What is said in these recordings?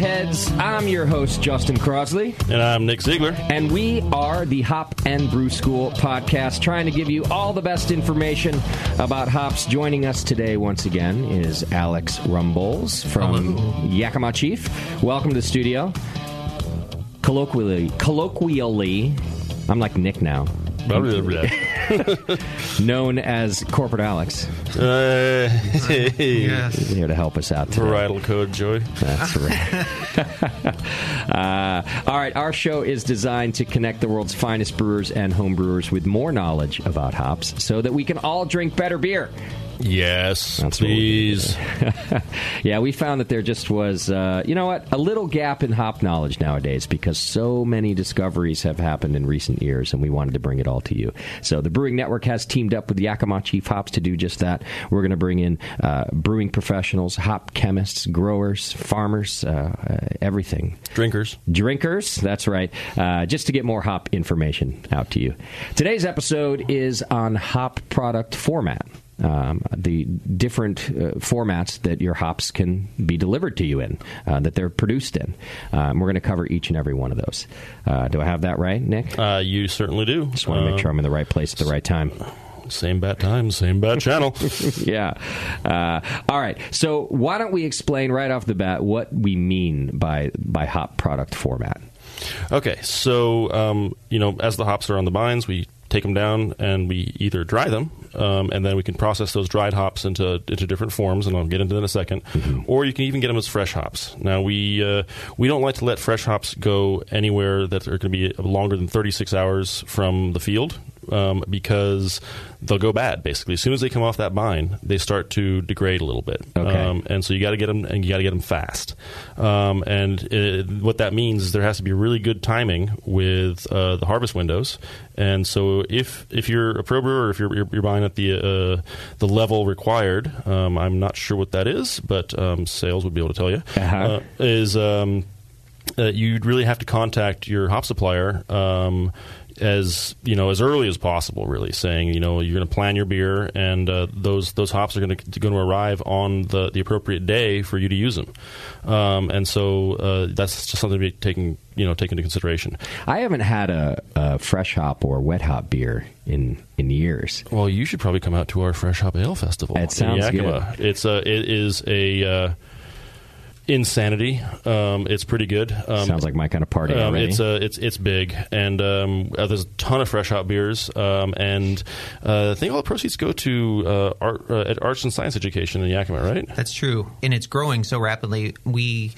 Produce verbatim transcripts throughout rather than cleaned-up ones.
Hopheads. I'm your host, Justin Crosley. And I'm Nick Ziegler. And we are the Hop and Brew School podcast, trying to give you all the best information about hops. Joining us today once again is Alex Rumbles from Hello. Yakima Chief. Welcome to the studio. Colloquially, colloquially, I'm like Nick now. Known as Corporate Alex. Uh, hey. Yes. He's here to help us out today. Varietal code, Joey. That's right. uh, all right, our show is designed to connect the world's finest brewers and home brewers with more knowledge about hops so that we can all drink better beer. Yes, that's please. We yeah, we found that there just was, uh, you know what, a little gap in hop knowledge nowadays because so many discoveries have happened in recent years, and we wanted to bring it all to you. So the Brewing Network has teamed up with Yakima Chief Hops to do just that. We're going to bring in uh, brewing professionals, hop chemists, growers, farmers, uh, uh, everything. Drinkers. Drinkers, that's right, uh, just to get more hop information out to you. Today's episode is on hop product format. Um, the different uh, formats that your hops can be delivered to you in, uh, that they're produced in. Um, we're going to cover each and every one of those. Uh, do I have that right, Nick? Uh, you certainly do. Just want to uh, make sure I'm in the right place at the right time. Same bad time, same bad channel. yeah. Uh, all right. So why don't we explain right off the bat what we mean by, by hop product format? Okay. So, um, you know, as the hops are on the binds, we take them down, and we either dry them, um, and then we can process those dried hops into into different forms, and I'll get into that in a second, mm-hmm. or you can even get them as fresh hops. Now, we uh, we don't like to let fresh hops go anywhere that are going to be longer than thirty-six hours from the field, um, because they'll go bad, basically. As soon as they come off that bind, they start to degrade a little bit. Okay. Um, and so you got to get them, and you got to get them fast. Um, and it, what that means is there has to be really good timing with uh, the harvest windows. And so if if you're a pro brewer, or if you're, you're, you're buying at the uh, the level required, um, I'm not sure what that is, but um, sales would be able to tell you, uh-huh. uh, is um, uh, you'd really have to contact your hop supplier um as you know, as early as possible, really saying, you know, you're going to plan your beer, and uh, those those hops are going to going to arrive on the, the appropriate day for you to use them, um, and so uh, that's just something to be taken you know taken into consideration. I haven't had a, a fresh hop or wet hop beer in in years. Well, you should probably come out to our Fresh Hop Ale Festival. It sounds in Yakima. Good. It's a it is a. Uh, Insanity. Um, it's pretty good. Um, Sounds like my kind of party um, already. It's, uh, it's, it's big, and um, uh, there's a ton of fresh hop beers, um, and uh, I think all the proceeds go to uh, art, uh, arts and science education in Yakima, right? That's true, and it's growing so rapidly. We...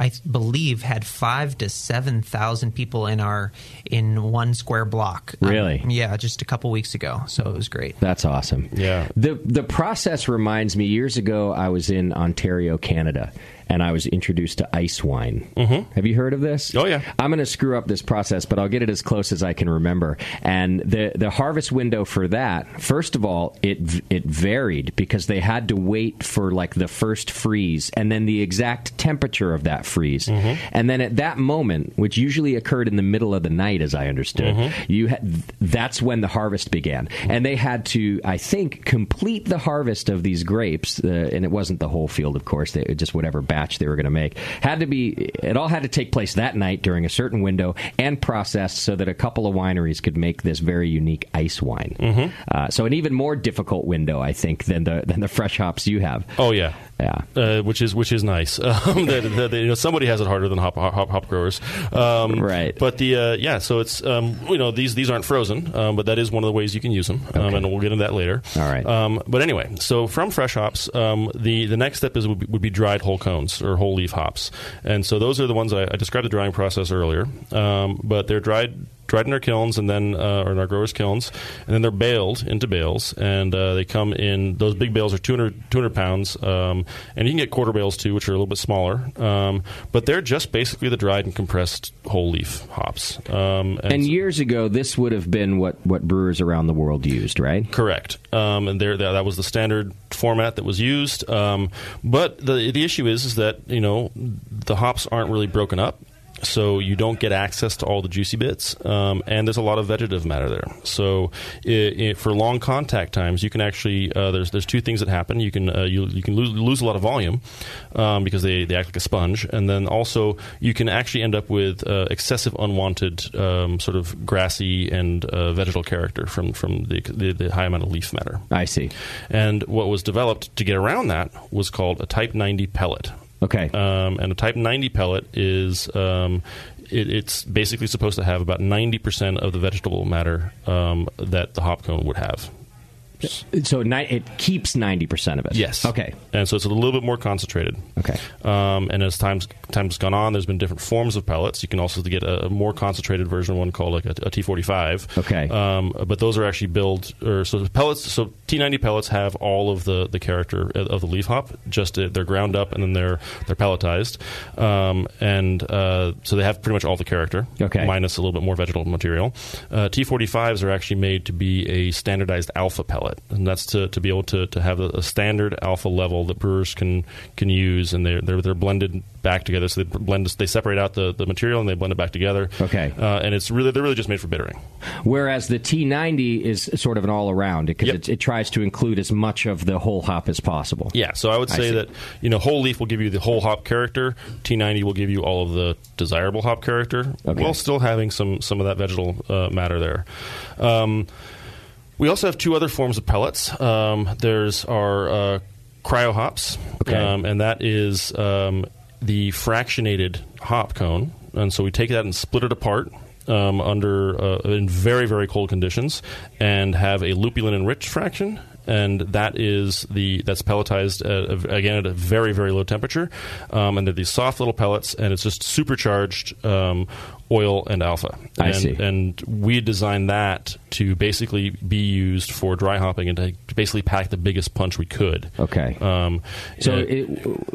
I believe had five to seven thousand people in our in one square block. Really? Um, yeah, just a couple weeks ago. So it was great. That's awesome. Yeah. The the process reminds me. Years ago, I was in Ontario, Canada, and I was introduced to ice wine. Mm-hmm. Have you heard of this? Oh yeah. I'm going to screw up this process, but I'll get it as close as I can remember. And the the harvest window for that, first of all, it it varied because they had to wait for like the first freeze and then the exact temperature of that freeze. Mm-hmm. And then at that moment, which usually occurred in the middle of the night, as I understood, mm-hmm. you had, that's when the harvest began. Mm-hmm. And they had to, I think, complete the harvest of these grapes, uh, and it wasn't the whole field, of course, they, just whatever batch they were going to make. Had to be, it all had to take place that night during a certain window and processed so that a couple of wineries could make this very unique ice wine. Mm-hmm. Uh, so an even more difficult window, I think, than the than the fresh hops you have. Oh, yeah. Yeah, uh, which is which is nice. Um, that, that, you know, somebody has it harder than hop hop, hop growers, um, right? But the uh, yeah, so it's um, you know these these aren't frozen, um, but that is one of the ways you can use them, um, okay. and we'll get into that later. All right. Um, but anyway, so from fresh hops, um, the the next step is would be, would be dried whole cones or whole leaf hops, and so those are the ones that I, I described the drying process earlier. Um, but they're dried. dried in our kilns and then uh, or in our growers' kilns, and then they're baled into bales, and uh, they come in, those big bales are two hundred pounds, um, and you can get quarter bales too, which are a little bit smaller, um, but they're just basically the dried and compressed whole leaf hops. Um, and, and years ago, this would have been what, what brewers around the world used, right? Correct. Um, and there, that, that was the standard format that was used, um, but the the issue is, is that, you know, the hops aren't really broken up. So you don't get access to all the juicy bits, um, and there's a lot of vegetative matter there. So it, it, for long contact times, you can actually uh, there's there's two things that happen. You can uh, you you can lose, lose a lot of volume um, because they, they act like a sponge, and then also you can actually end up with uh, excessive unwanted um, sort of grassy and uh, vegetal character from from the, the the high amount of leaf matter. I see. And what was developed to get around that was called a Type ninety pellet. Okay. Um, and a Type ninety pellet is um, it, it's basically supposed to have about ninety percent of the vegetable matter um, that the hop cone would have. So it keeps ninety percent of it? Yes. Okay. And so it's a little bit more concentrated. Okay. Um, and as time's, time's gone on, there's been different forms of pellets. You can also get a, a more concentrated version, one called like a, a T forty-five. Okay. Um, but those are actually built, or so the pellets, so T ninety pellets have all of the, the character of the leaf hop. Just they're ground up and then they're they're pelletized. Um, and uh, so they have pretty much all the character, okay, minus a little bit more vegetal material. Uh, T forty-fives are actually made to be a standardized alpha pellet. And that's to, to be able to, to have a, a standard alpha level that brewers can can use, and they're they're, they're blended back together. So they blend, they separate out the, the material and they blend it back together. Okay, uh, and it's really they're really just made for bittering. Whereas the T ninety is sort of an all around because yep. it, it tries to include as much of the whole hop as possible. Yeah, so I would say I that you know whole leaf will give you the whole hop character. T ninety will give you all of the desirable hop character, okay, while still having some some of that vegetal uh, matter there. Um, We also have two other forms of pellets. Um, there's our uh, cryo hops, okay, um, and that is um, the fractionated hop cone. And so we take that and split it apart um, under uh, in very, very cold conditions and have a lupulin-enriched fraction. And that is the that's pelletized at, again at a very very low temperature, um, and they're these soft little pellets, and it's just supercharged um, oil and alpha. I and, see. And we designed that to basically be used for dry hopping and to basically pack the biggest punch we could. Okay. Um, so it,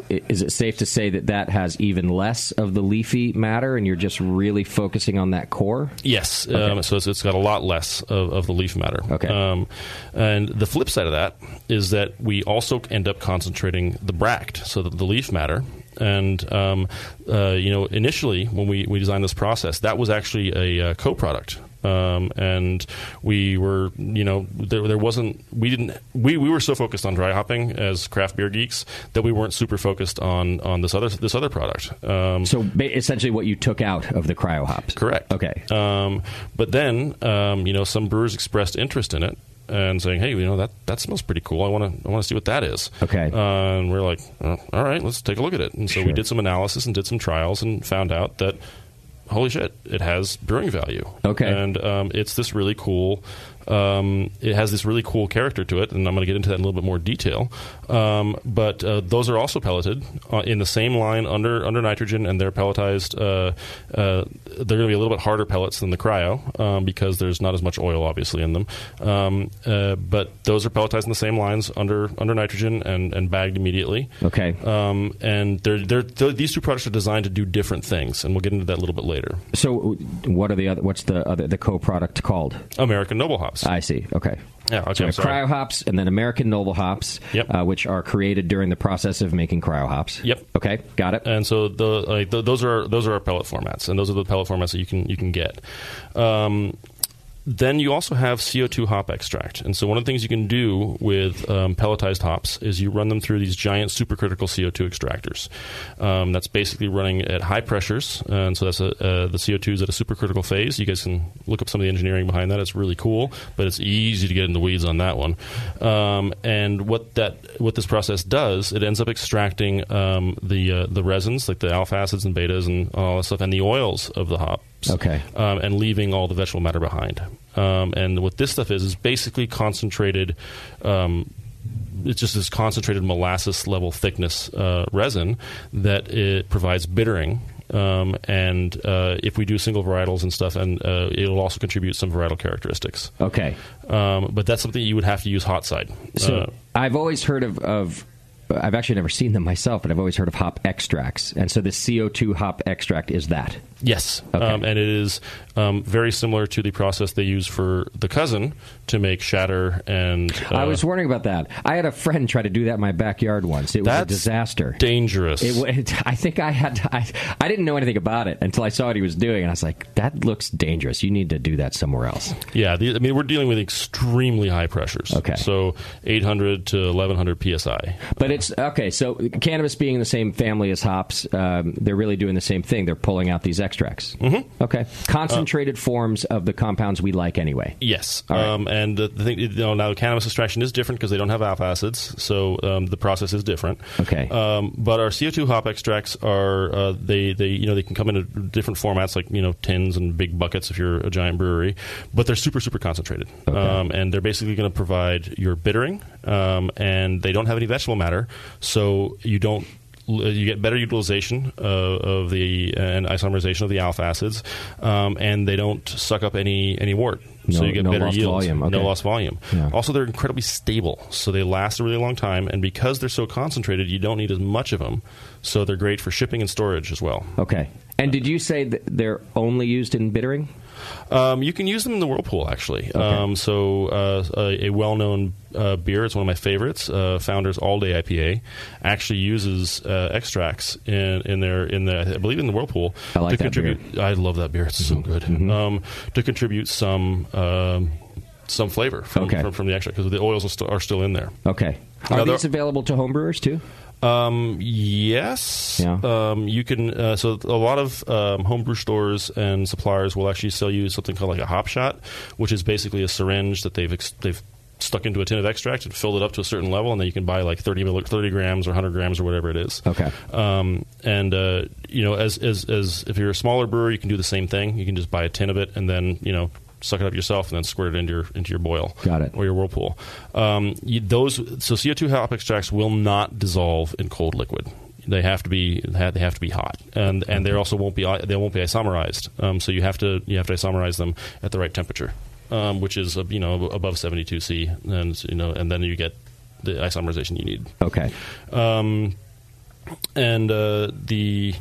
it, is it safe to say that that has even less of the leafy matter, and you're just really focusing on that core? Yes. Okay. Um, so it's, it's got a lot less of, of the leaf matter. Okay. Um, and the flip side of that is that we also end up concentrating the bract, so the, the leaf matter. And, um, uh, you know, initially when we, we designed this process, that was actually a uh, co-product. Um, and we were, you know, there, there wasn't, we didn't, we, we were so focused on dry hopping as craft beer geeks that we weren't super focused on, on this other, this other product. Um, so essentially what you took out of the cryo hops. Correct. Okay. Um, but then, um, you know, some brewers expressed interest in it. And saying, hey, you know, that, that smells pretty cool. I want to I want to see what that is. Okay. Uh, and we're like, oh, all right, let's take a look at it. And so sure. we did some analysis and did some trials and found out that, holy shit, it has brewing value. Okay. And um, it's this really cool... Um, it has this really cool character to it, and I'm going to get into that in a little bit more detail. Um, but uh, those are also pelleted uh, in the same line under under nitrogen, and they're pelletized. Uh, uh, they're going to be a little bit harder pellets than the cryo um, because there's not as much oil, obviously, in them. Um, uh, but those are pelletized in the same lines under under nitrogen and, and bagged immediately. Okay. Um, and they're, they're, they're, these two products are designed to do different things, and we'll get into that a little bit later. So, what are the other? What's the other, the co-product called? American Noble Hop. I see. Okay. Yeah, okay, so I'm sorry. Cryo hops and then American Noble hops, yep. uh, which are created during the process of making cryo hops. Yep. Okay, got it. And so the, uh, the, those are those are our pellet formats, and those are the pellet formats that you can you can get. Um, then you also have C O two hop extract, and so one of the things you can do with um, pelletized hops is you run them through these giant supercritical C O two extractors. Um, that's basically running at high pressures, and so that's a, uh, the C O two is at a supercritical phase. You guys can look up some of the engineering behind that; it's really cool, but it's easy to get in the weeds on that one. Um, and what that what this process does, it ends up extracting um, the uh, the resins, like the alpha acids and betas and all that stuff, and the oils of the hop. Okay, um, and leaving all the vegetable matter behind. Um, and what this stuff is is basically concentrated. Um, it's just this concentrated molasses level thickness uh, resin that it provides bittering. Um, and uh, if we do single varietals and stuff, and uh, it'll also contribute some varietal characteristics. Okay, um, but that's something you would have to use hot side. So uh, I've always heard of. of I've actually never seen them myself, but I've always heard of hop extracts. And so the C O two hop extract is that. Yes. Okay. Um, and it is um, very similar to the process they use for the cousin to make shatter and... Uh, I was wondering about that. I had a friend try to do that in my backyard once. It was a disaster. Dangerous. It, it, I think I had... I, I didn't know anything about it until I saw what he was doing, and I was like, that looks dangerous. You need to do that somewhere else. Yeah. The, I mean, we're dealing with extremely high pressures. Okay. So eight hundred to eleven hundred P S I. But it's... Okay, so cannabis being in the same family as hops, um, they're really doing the same thing. They're pulling out these extracts. Mm-hmm. Okay. Concentrated uh, forms of the compounds we like anyway. Yes. All right. Um, and the thing, you know, now cannabis extraction is different because they don't have alpha acids, so um, the process is different. Okay. Um, but our C O two hop extracts are uh, they they you know they can come in different formats, like you know tins and big buckets if you're a giant brewery, but they're super super concentrated. Okay. Um, and they're basically going to provide your bittering, um, and they don't have any vegetable matter, so you don't. You get better utilization uh, of the uh, and isomerization of the alpha acids, um, and they don't suck up any any wort. No, so you get no better yield, okay. no lost volume. Yeah. Also, they're incredibly stable, so they last a really long time. And because they're so concentrated, you don't need as much of them. So they're great for shipping and storage as well. Okay. And did you say that they're only used in bittering? Um, you can use them in the whirlpool, actually. Okay. Um, so uh, a, a well-known uh, beer, it's one of my favorites, uh, Founders All Day I P A, actually uses uh, extracts in, in their in the I believe in the whirlpool. I like to that contribute, beer. I love that beer. It's mm-hmm. so good. Mm-hmm. Um, to contribute some um, some flavor from, okay. from, from the extract because the oils are, st- are still in there. Okay. Are now, these available to homebrewers too? Um, yes. Yeah. Um, you can, uh, so a lot of um, homebrew stores and suppliers will actually sell you something called like a hop shot, which is basically a syringe that they've ex- they've stuck into a tin of extract and filled it up to a certain level, and then you can buy like thirty, thirty grams or one hundred grams or whatever it is. Okay. Um, and, uh, you know, as, as, as if you're a smaller brewer, you can do the same thing. You can just buy a tin of it and then, you know, suck it up yourself and then squirt it into your into your boil. Got it. Or your whirlpool. Um, you, those so C O two hop extracts will not dissolve in cold liquid. They have to be they have to be hot, and and they also won't be they won't be isomerized. Um, so you have to you have to isomerize them at the right temperature, um, which is you know above seventy-two C, and you know and then you get the isomerization you need. Okay. Um, and uh, the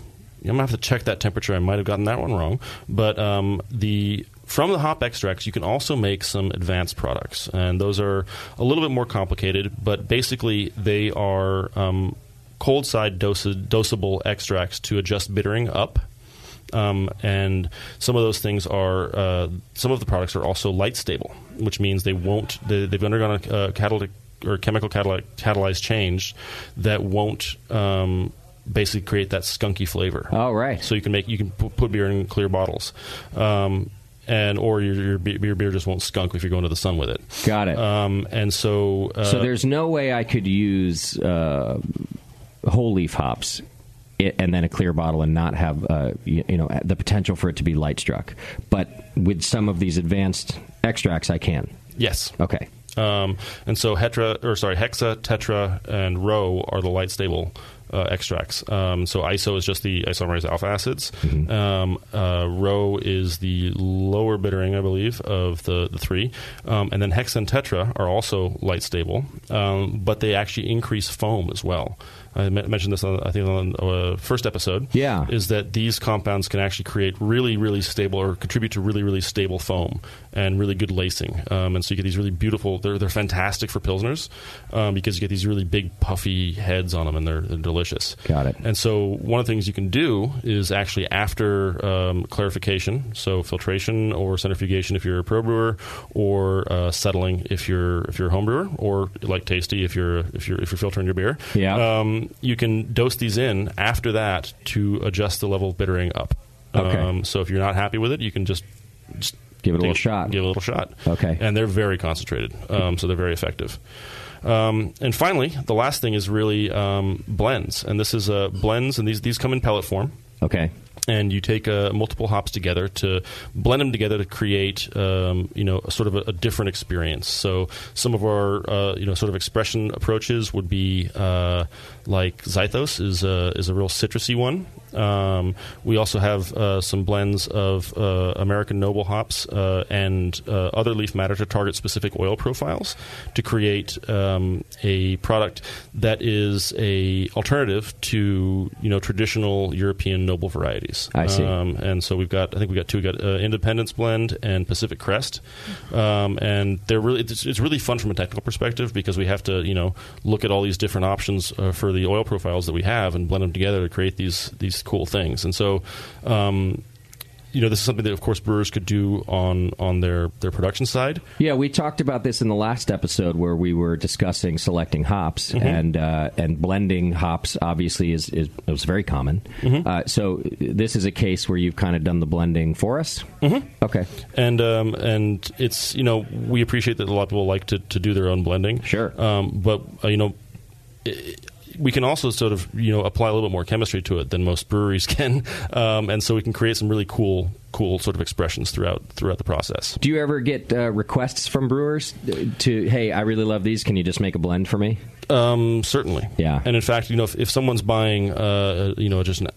I'm gonna have to check that temperature. I might have gotten that one wrong, but um, the From the hop extracts, you can also make some advanced products, and those are a little bit more complicated, but basically they are um, cold side dosi- dosable extracts to adjust bittering up. Um, and some of those things are uh, some of the products are also light stable, which means they won't they, they've undergone a, a catalytic or chemical cataly- catalyzed change that won't. Um, basically create that skunky flavor. Oh, right. So you can make you can p- put beer in clear bottles. Um, And or your, your beer just won't skunk if you're going to the sun with it. Got it. Um, and so, uh, so there's no way I could use uh, whole leaf hops and then a clear bottle and not have uh, you, you know the potential for it to be light struck. But with some of these advanced extracts, I can. Yes. Okay. Um, and so hetra or sorry hexa, tetra, and row are the light stable. Uh, extracts. Um, so I S O is just the isomerized alpha acids. Mm-hmm. Um, uh, Rho is the lower bittering, I believe, of the, the three. Um, and then hex and tetra are also light stable, um, but they actually increase foam as well. I mentioned this, on, I think, on the uh, first episode. Yeah. Is that these compounds can actually create really, really stable or contribute to really, really stable foam and really good lacing. Um, and so you get these really beautiful, they're they're fantastic for Pilsners um, because you get these really big, puffy heads on them and they're, they're delicious. Got it. And so one of the things you can do is actually after um, clarification, so filtration or centrifugation if you're a pro brewer, or uh, settling if you're if you're a home brewer, or like Tasty if you're if you're if you're filtering your beer. Yeah. Um, You can dose these in after that to adjust the level of bittering up. Okay. Um, so if you're not happy with it, you can just, just give it a little a, shot. Give it a little shot. Okay. And they're very concentrated, um, so they're very effective. Um, and finally, the last thing is really um, blends, and this is uh, blends, and these these come in pellet form. Okay. And you take uh, multiple hops together to blend them together to create, um, you know, a sort of a, a different experience. So some of our, uh, you know, sort of expression approaches would be uh, like Zythos is a, is a real citrusy one. Um, we also have uh, some blends of uh, American noble hops uh, and uh, other leaf matter to target specific oil profiles to create um, a product that is a alternative to, you know, traditional European noble varieties. I see. Um, and so we've got, I think we've got two. We've got uh, Independence Blend and Pacific Crest. Um, and they're really, it's, it's really fun from a technical perspective because we have to, you know, look at all these different options uh, for the oil profiles that we have and blend them together to create these, these cool things. And so, um, you know, this is something that, of course, brewers could do on, on their, their production side. Yeah, we talked about this in the last episode where we were discussing selecting hops, mm-hmm. and uh, and blending hops, obviously, is, is it was very common. Mm-hmm. Uh, so this is a case where you've kind of done the blending for us? Mm-hmm. Okay. And, um, and it's, you know, we appreciate that a lot of people like to, to do their own blending. Sure. Um, but, uh, you know... It, we can also sort of, you know, apply a little bit more chemistry to it than most breweries can, um, and so we can create some really cool, cool sort of expressions throughout throughout the process. Do you ever get uh, requests from brewers to, hey, I really love these, can you just make a blend for me? Um, certainly. Yeah. And in fact, you know, if, if someone's buying, uh, you know, just an,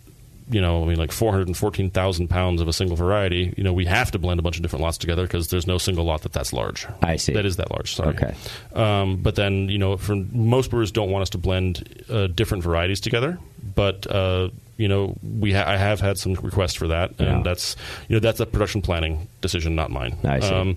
you know, I mean, like four hundred fourteen thousand pounds of a single variety, you know, we have to blend a bunch of different lots together because there's no single lot that that's large. I see. That is that large, sorry. Okay. Um, but then, you know, for most brewers don't want us to blend uh, different varieties together, but, uh, you know, we ha- I have had some requests for that, and yeah. that's, you know, that's a production planning decision, not mine. I see. Um,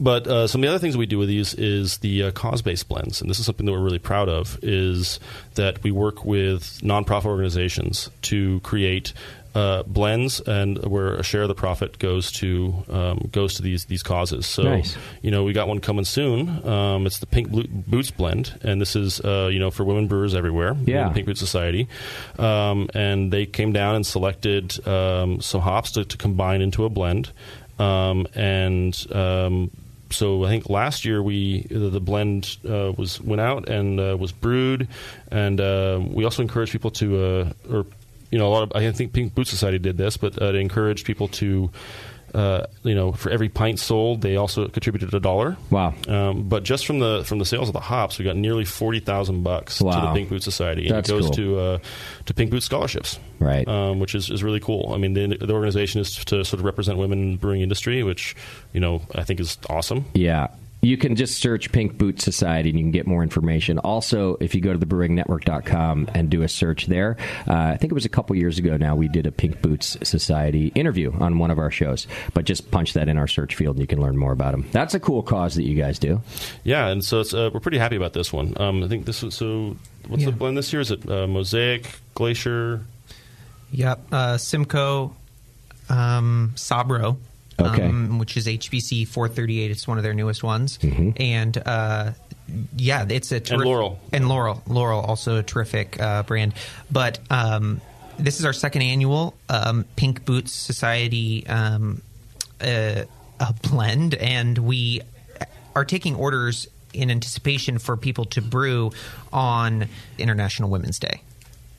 But uh, some of the other things we do with these is the uh, cause-based blends, and this is something that we're really proud of, is that we work with nonprofit organizations to create uh, blends, and where a share of the profit goes to um, goes to these these causes. So, nice. You know, we got one coming soon. Um, it's the Pink Boots Blend, and this is uh, you know, for women brewers everywhere. Yeah, the Pink Boots Society, um, and they came down and selected um, some hops to, to combine into a blend. Um, and um, so I think last year we the, the blend uh, was went out and uh, was brewed, and uh, we also encouraged people to, uh, or you know, a lot of I think Pink Boots Society did this, but uh, it encouraged people to. Uh, you know, for every pint sold, they also contributed a dollar. Wow! Um, but just from the from the sales of the hops, we got nearly forty thousand bucks wow. to the Pink Boots Society. And That's it goes cool. to uh, to Pink Boots scholarships, right? Um, which is, is really cool. I mean, the, the organization is to sort of represent women in the brewing industry, which, you know, I think is awesome. Yeah. You can just search Pink Boots Society and you can get more information. Also, if you go to the brewing network dot com and do a search there, uh, I think it was a couple years ago now, we did a Pink Boots Society interview on one of our shows. But just punch that in our search field and you can learn more about them. That's a cool cause that you guys do. Yeah, and so it's, uh, we're pretty happy about this one. Um, I think this was, so what's yeah. the blend this year? Is it uh, Mosaic, Glacier? Yep, uh, Simcoe, um, Sabro. Okay. Um, which is H B C four thirty-eight. It's one of their newest ones. Mm-hmm. And, uh, yeah, it's a terrific... And Laurel. And Laurel. Laurel, also a terrific uh, brand. But um, this is our second annual um, Pink Boots Society um, uh, a blend, and we are taking orders in anticipation for people to brew on International Women's Day.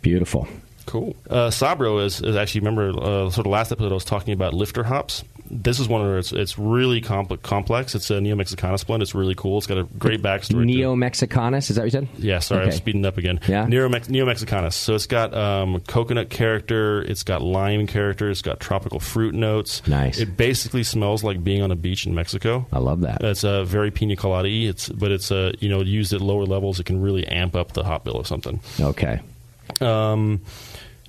Beautiful. Cool. Uh, Sabro is, is actually, remember, uh, sort of last episode I was talking about lifter hops. This is one of it's it's really compl- complex. It's a Neo-Mexicanus blend. It's really cool. It's got a great backstory. Neo-Mexicanus, is that what you said? Yeah, sorry, okay. I'm speeding up again. Yeah? Neo-Mexicanus. So it's got um, coconut character. It's got lime character. It's got tropical fruit notes. Nice. It basically smells like being on a beach in Mexico. I love that. It's a uh, very pina colada-y. It's but it's a uh, you know, used at lower levels. It can really amp up the hop bill or something. Okay. Um.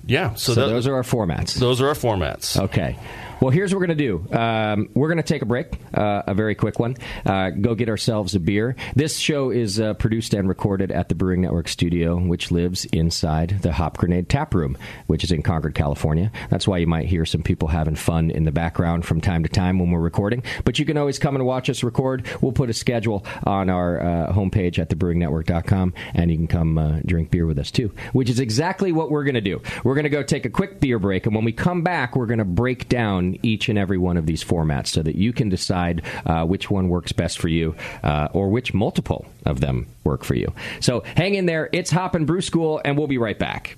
Yeah. So, so that, those are our formats. Those are our formats. Okay. Well, here's what we're going to do. Um, we're going to take a break, uh, a very quick one. Uh, go get ourselves a beer. This show is uh, produced and recorded at the Brewing Network studio, which lives inside the Hop Grenade Tap Room, which is in Concord, California. That's why you might hear some people having fun in the background from time to time when we're recording. But you can always come and watch us record. We'll put a schedule on our uh, homepage at the brewing network dot com, and you can come uh, drink beer with us, too, which is exactly what we're going to do. We're going to go take a quick beer break, and when we come back, we're going to break down each and every one of these formats so that you can decide uh, which one works best for you uh, or which multiple of them work for you. So hang in there. It's Hop and Brew School, and we'll be right back.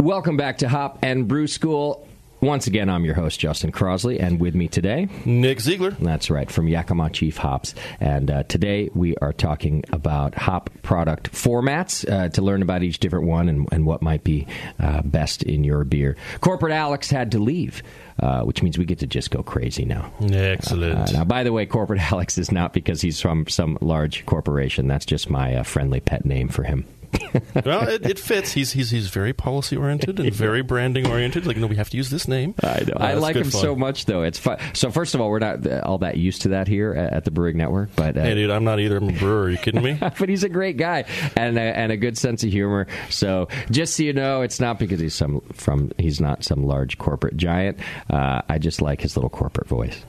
Welcome back to Hop and Brew School. Once again, I'm your host, Justin Crosley, and with me today... Nick Ziegler. That's right, from Yakima Chief Hops. And uh, today we are talking about hop product formats uh, to learn about each different one and, and what might be uh, best in your beer. Corporate Alex had to leave, uh, which means we get to just go crazy now. Excellent. Uh, uh, now, by the way, Corporate Alex is not because he's from some large corporation. That's just my uh, friendly pet name for him. Well, it, it fits. He's he's he's very policy oriented and very branding oriented. Like, no, we have to use this name. I know. Uh, I like him fun. so much, though. It's fun. So first of all, we're not all that used to that here at the Brewing Network. But uh, hey, dude, I'm not either. I'm a brewer. Are you kidding me? But he's a great guy and a, and a good sense of humor. So just so you know, it's not because he's some from he's not some large corporate giant. Uh, I just like his little corporate voice.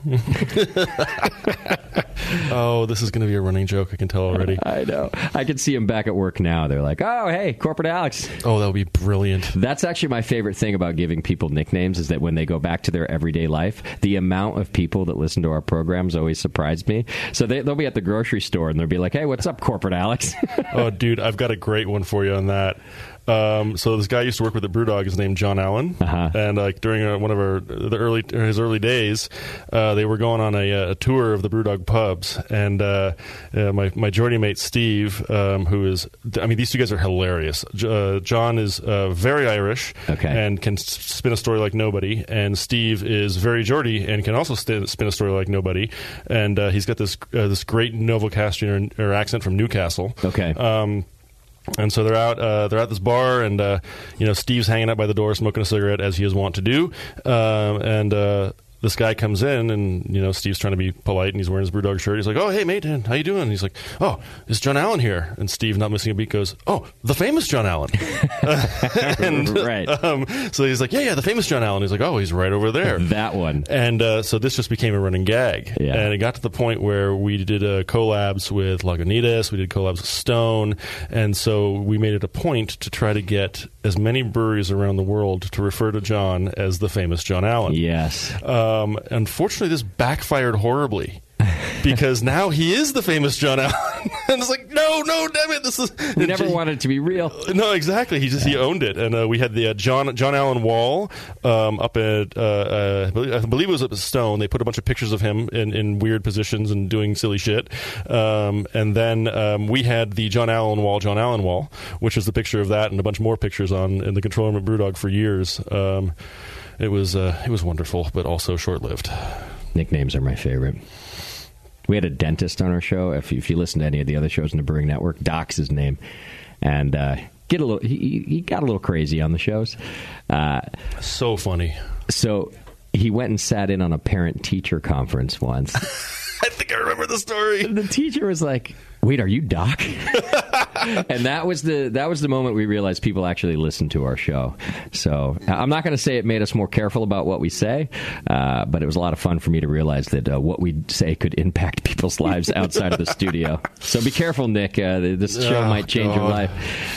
Oh, this is going to be a running joke. I can tell already. I know. I can see him back at work now. They're like, oh, hey, Corporate Alex. Oh, that would be brilliant. That's actually my favorite thing about giving people nicknames is that when they go back to their everyday life, the amount of people that listen to our programs always surprised me. So they, they'll be at the grocery store and they'll be like, hey, what's up, Corporate Alex? Oh, dude, I've got a great one for you on that. Um, so this guy I used to work with at BrewDog is named John Allen, uh-huh. and like during uh, one of our the early his early days, uh, they were going on a, a tour of the BrewDog pubs, and uh, uh, my my journey mate Steve, um, who is I mean these two guys are hilarious. Uh, John is uh, very Irish, okay. and can spin a story like nobody, and Steve is very Geordie and can also st- spin a story like nobody, and uh, he's got this uh, this great Novocastrian or, or accent from Newcastle. Okay. Um, And so they're out. Uh, they're at this bar, and uh, you know Steve's hanging out by the door, smoking a cigarette as he is wont to do. Uh, and uh, this guy comes in, and you know Steve's trying to be polite, and he's wearing his BrewDog shirt. He's like, "Oh, hey mate, how you doing?" And he's like, "Oh, is John Allen here?" And Steve, not missing a beat, goes, "Oh, the famous John Allen." uh, and, right. Um, so he's like, "Yeah, yeah, the famous John Allen." He's like, "Oh, he's right over there." That one. And uh, so this just became a running gag, yeah. And it got to the point where we did uh, collabs with Lagunitas, we did collabs with Stone, and so we made it a point to try to get as many breweries around the world to refer to John as the famous John Allen. Yes. Um, Um, unfortunately, this backfired horribly because now he is the famous John Allen. And it's like, no, no, damn it. This is we never just, wanted it to be real. No, exactly. He just yeah. he owned it. And uh, we had the uh, John John Allen wall um, up at, uh, uh, I believe it was up at Stone. They put a bunch of pictures of him in, in weird positions and doing silly shit. Um, and then um, we had the John Allen wall, John Allen wall, which is the picture of that and a bunch more pictures on in the control room at BrewDog for years. Um It was uh, it was wonderful, but also short-lived. Nicknames are my favorite. We had a dentist on our show. If you, if you listen to any of the other shows in the Brewing Network, Doc's his name, and uh, get a little he, he got a little crazy on the shows. Uh, so funny. So he went and sat in on a parent-teacher conference once. I think I remember the story. And the teacher was like, "Wait, are you Doc?" And that was the that was the moment we realized people actually listened to our show. So I'm not going to say it made us more careful about what we say, uh, but it was a lot of fun for me to realize that uh, what we say could impact people's lives outside of the studio. So be careful, Nick. Uh, this show oh, might change God. your life.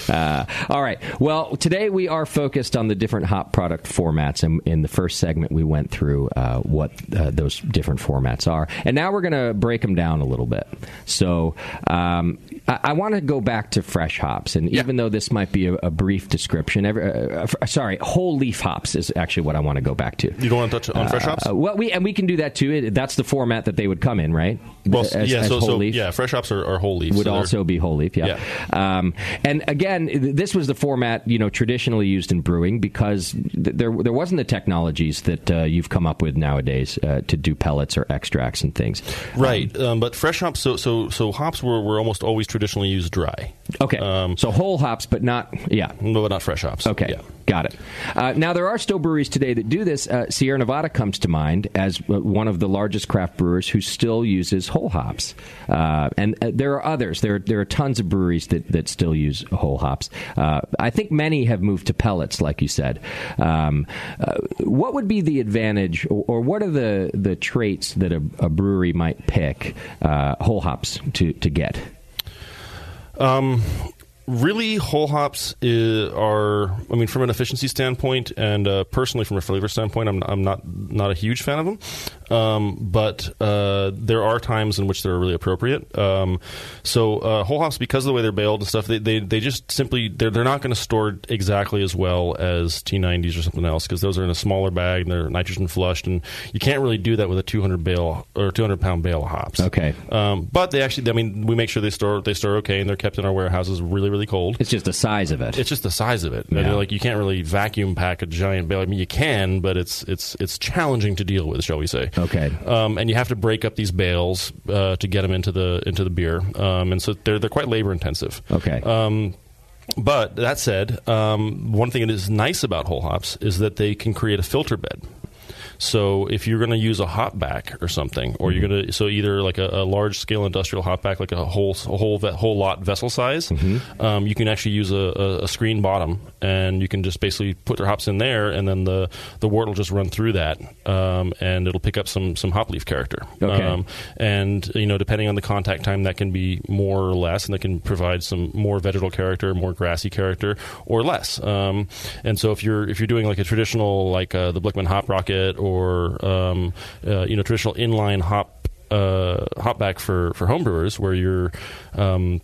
Uh, all right. Well, today we are focused on the different hop product formats. And in the first segment, we went through uh, what uh, those different formats are. And now we're going to break them down a little bit. So um, I, I want to go back to of fresh hops. And yeah. even though this might be a, a brief description, every, uh, uh, sorry, whole leaf hops is actually what I want to go back to. You don't want to touch on uh, fresh hops? Uh, well, we and we can do that too. It, that's the format that they would come in, right? Well, as, yeah, as so, so yeah, fresh hops are, are whole leaf. Would so also be whole leaf, yeah. yeah. Um, and again, this was the format, you know, traditionally used in brewing because th- there there wasn't the technologies that uh, you've come up with nowadays uh, to do pellets or extracts and things. Right, um, um, but fresh hops, so so so hops were, were almost always traditionally used dry. Okay, um, so whole hops, but not, yeah. No, but not fresh hops. Okay, yeah. Got it. Uh, now, there are still breweries today that do this. Uh, Sierra Nevada comes to mind as one of the largest craft brewers who still uses whole hops. Uh, and uh, there are others. There, there are tons of breweries that, that still use whole hops. Uh, I think many have moved to pellets, like you said. Um, uh, what would be the advantage, or, or what are the, the traits that a, a brewery might pick uh, whole hops to, to get? Um. Really, whole hops is, are, I mean, from an efficiency standpoint and uh, personally from a flavor standpoint, I'm, I'm not not a huge fan of them. Um, but uh, there are times in which they're really appropriate. Um, so uh, whole hops, because of the way they're baled and stuff, they they, they just simply, they're, they're not going to store exactly as well as T ninety s or something else because those are in a smaller bag and they're nitrogen flushed. And you can't really do that with a two hundred bale or two hundred pound bale of hops. Okay. Um, but they actually, I mean, we make sure they store they store okay and they're kept in our warehouses really, really cold. It's just the size of it. It's just the size of it. Yeah. I mean, like you can't really vacuum pack a giant bale. I mean, you can, but it's it's it's challenging to deal with, shall we say? Okay. Um, and you have to break up these bales uh, to get them into the into the beer, um, and so they're they're quite labor intensive. Okay. Um, but that said, um, one thing that is nice about whole hops is that they can create a filter bed. So if you're going to use a hop back or something, or you're going to so either like a, a large scale industrial hop back, like a whole a whole ve- whole lot vessel size, mm-hmm. um, you can actually use a, a, a screen bottom, and you can just basically put your hops in there, and then the, the wort will just run through that, um, and it'll pick up some some hop leaf character. Okay. Um, and you know, depending on the contact time, that can be more or less, and that can provide some more vegetal character, more grassy character, or less. Um, and so if you're if you're doing like a traditional like uh, the Blickman Hop Rocket or or um, uh, you know, traditional inline hop uh, hop back for, for home brewers where you're um,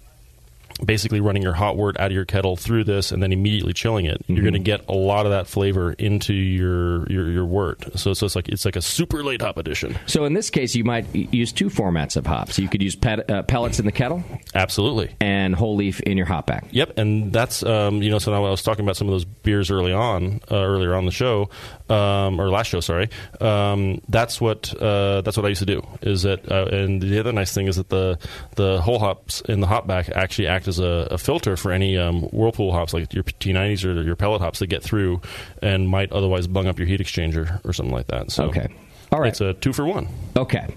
basically running your hot wort out of your kettle through this and then immediately chilling it. Mm-hmm. You're going to get a lot of that flavor into your your, your wort. So, so it's like it's like a super late hop edition. So in this case, you might use two formats of hops. You could use pet, uh, pellets in the kettle, absolutely, and whole leaf in your hop back. Yep, and that's um, you know. So now I was talking about some of those beers early on, uh, earlier on the show. Um, or last show, sorry. Um, that's what uh, that's what I used to do. Is that uh, and the other nice thing is that the the whole hops in the hop back actually act as a, a filter for any um, whirlpool hops like your T ninety s or your pellet hops that get through and might otherwise bung up your heat exchanger or something like that. So okay, all right, it's a two for one. Okay.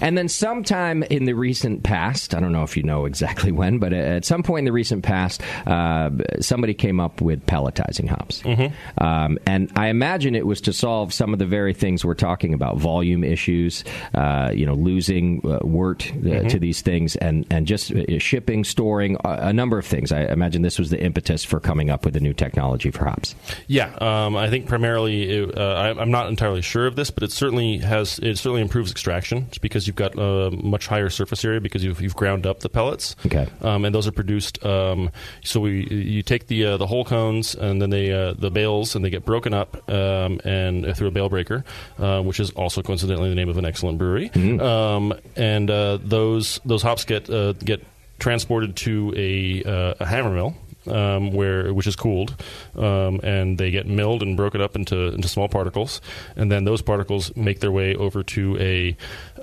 And then sometime in the recent past, I don't know if you know exactly when, but at some point in the recent past, uh, somebody came up with pelletizing hops. Mm-hmm. Um, and I imagine it was to solve some of the very things we're talking about, volume issues, uh, you know, losing uh, wort uh, mm-hmm. to these things, and, and just uh, shipping, storing, uh, a number of things. I imagine this was the impetus for coming up with a new technology for hops. Yeah, um, I think primarily, it, uh, I, I'm not entirely sure of this, but it certainly has, it certainly improves extraction. Because you've got a uh, much higher surface area because you've, you've ground up the pellets. Okay. Um, and those are produced. Um, so we you take the uh, the whole cones and then they, uh, the bales and they get broken up um, and uh, through a bale breaker, uh, which is also coincidentally the name of an excellent brewery. Mm-hmm. Um, and uh, those those hops get uh, get transported to a uh, a hammer mill. Um, where which is cooled, um, and they get milled and broken up into, into small particles, and then those particles make their way over to a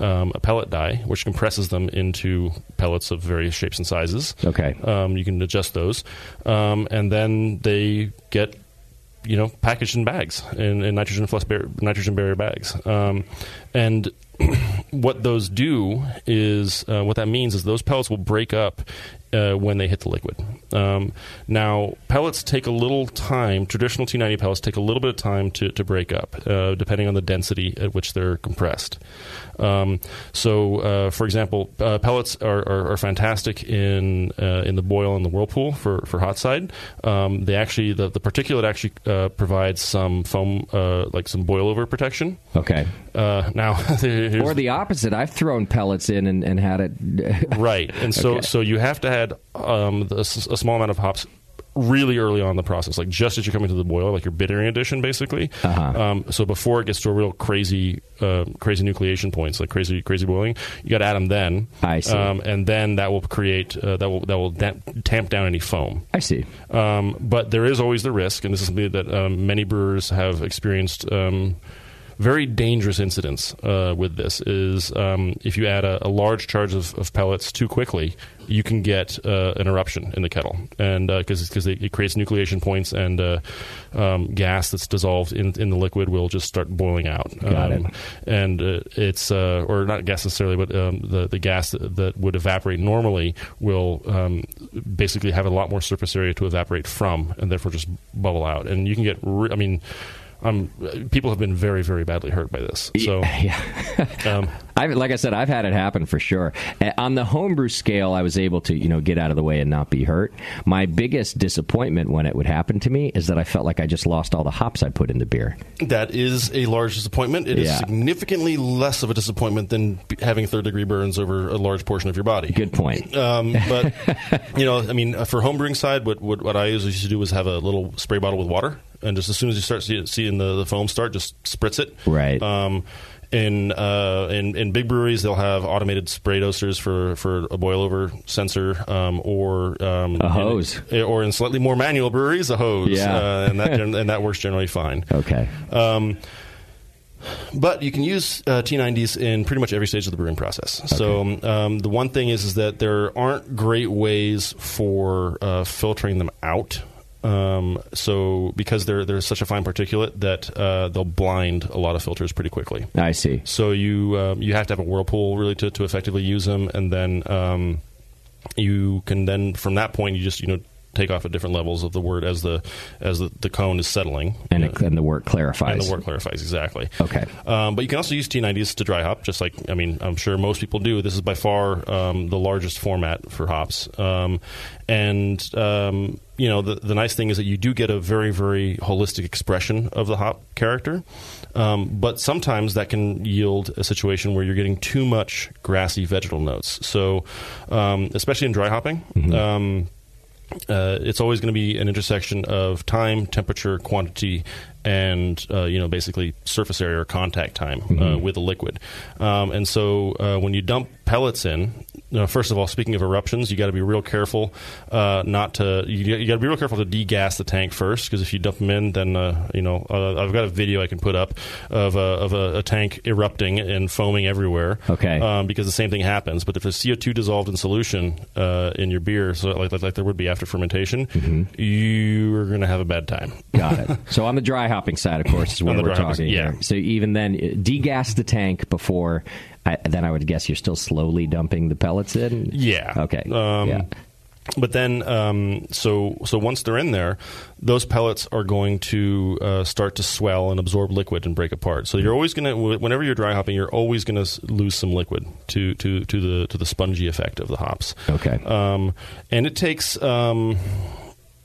um, a pellet die, which compresses them into pellets of various shapes and sizes. Okay, um, you can adjust those, um, and then they get you know packaged in bags in, in nitrogen plus bar- nitrogen barrier bags, um, and. What those do is, uh, what that means is those pellets will break up uh, when they hit the liquid. Um, now, pellets take a little time, traditional T ninety pellets take a little bit of time to, to break up, uh, depending on the density at which they're compressed. Um, so, uh, for example, uh, pellets are, are, are fantastic in uh, in the boil and the whirlpool for, for hot side. Um, they actually, the, the particulate actually uh, provides some foam, uh, like some boilover protection. Okay. Uh, now, or the opposite. I've thrown pellets in and, and had it. Right. And so, okay. so you have to have add um, a, a small amount of hops really early on in the process, like just as you're coming to the boil, like your bittering addition, basically. Uh-huh. Um, so before it gets to a real crazy, uh, crazy nucleation points, like crazy, crazy boiling, you got to add them then. I see. Um, and then that will create uh, that will that will damp, tamp down any foam. I see. Um, but there is always the risk, and this is something that um, many brewers have experienced. Um, very dangerous incidents uh, with this is um, if you add a, a large charge of, of pellets too quickly, you can get uh, an eruption in the kettle, and because uh, because it creates nucleation points, and uh, um, gas that's dissolved in, in the liquid will just start boiling out. Got um, it. And uh, it's uh, or not gas necessarily, but um, the the gas that, that would evaporate normally will um, basically have a lot more surface area to evaporate from, and therefore just bubble out. And you can get, re- I mean. Um, people have been very, very badly hurt by this. So, yeah. um, I've, like I said, I've had it happen for sure. On the homebrew scale, I was able to, you know, get out of the way and not be hurt. My biggest disappointment when it would happen to me is that I felt like I just lost all the hops I put in the beer. That is a large disappointment. It yeah. is significantly less of a disappointment than having third-degree burns over a large portion of your body. Good point. Um, but, you know, I mean, for homebrewing side, what, what, what I usually used to do was have a little spray bottle with water. And just as soon as you start see, seeing the, the foam start, just spritz it. Right. Um, in, uh, in in big breweries, they'll have automated spray dosers for, for a boil-over sensor, um, or um, a hose, in, or in slightly more manual breweries, a hose. Yeah. Uh, and that and that works generally fine. Okay. Um, but you can use uh, T ninety s in pretty much every stage of the brewing process. Okay. So um, the one thing is is that there aren't great ways for uh, filtering them out. Um, so because they're, they're such a fine particulate that uh, they'll blind a lot of filters pretty quickly. I see. So you um, you have to have a whirlpool really to, to effectively use them, and then um, you can then from that point you just you know take off at different levels of the wort as the as the, the cone is settling, and it, and the wort clarifies. And the wort clarifies exactly. Okay. Um, but you can also use T ninety s to dry hop, just like I mean I'm sure most people do. This is by far um, the largest format for hops, um, and um, you know, the, the nice thing is that you do get a very, very holistic expression of the hop character. Um, but sometimes that can yield a situation where you're getting too much grassy vegetal notes. So um, especially in dry hopping, mm-hmm. um, uh, it's always going to be an intersection of time, temperature, quantity, and, uh, you know, basically surface area or contact time mm-hmm. uh, with a liquid. Um, and so uh, when you dump pellets in, you know, first of all, speaking of eruptions, you got to be real careful uh, not to, you, you got to be real careful to degas the tank first, because if you dump them in, then, uh, you know, uh, I've got a video I can put up of a, of a, a tank erupting and foaming everywhere. Okay. Um, because the same thing happens. But if there's C O two dissolved in solution uh, in your beer, so like, like, like there would be after fermentation, mm-hmm. you're going to have a bad time. Got it. So on the dry house hopping side, of course, is what we're talking yeah. here. So even then, degas the tank before, I, then I would guess you're still slowly dumping the pellets in? Yeah. Okay. Um, yeah. But then, um, so so once they're in there, those pellets are going to uh, start to swell and absorb liquid and break apart. So you're always going to, whenever you're dry hopping, you're always going to lose some liquid to, to, to the to the spongy effect of the hops. Okay. Um, and it takes... Um,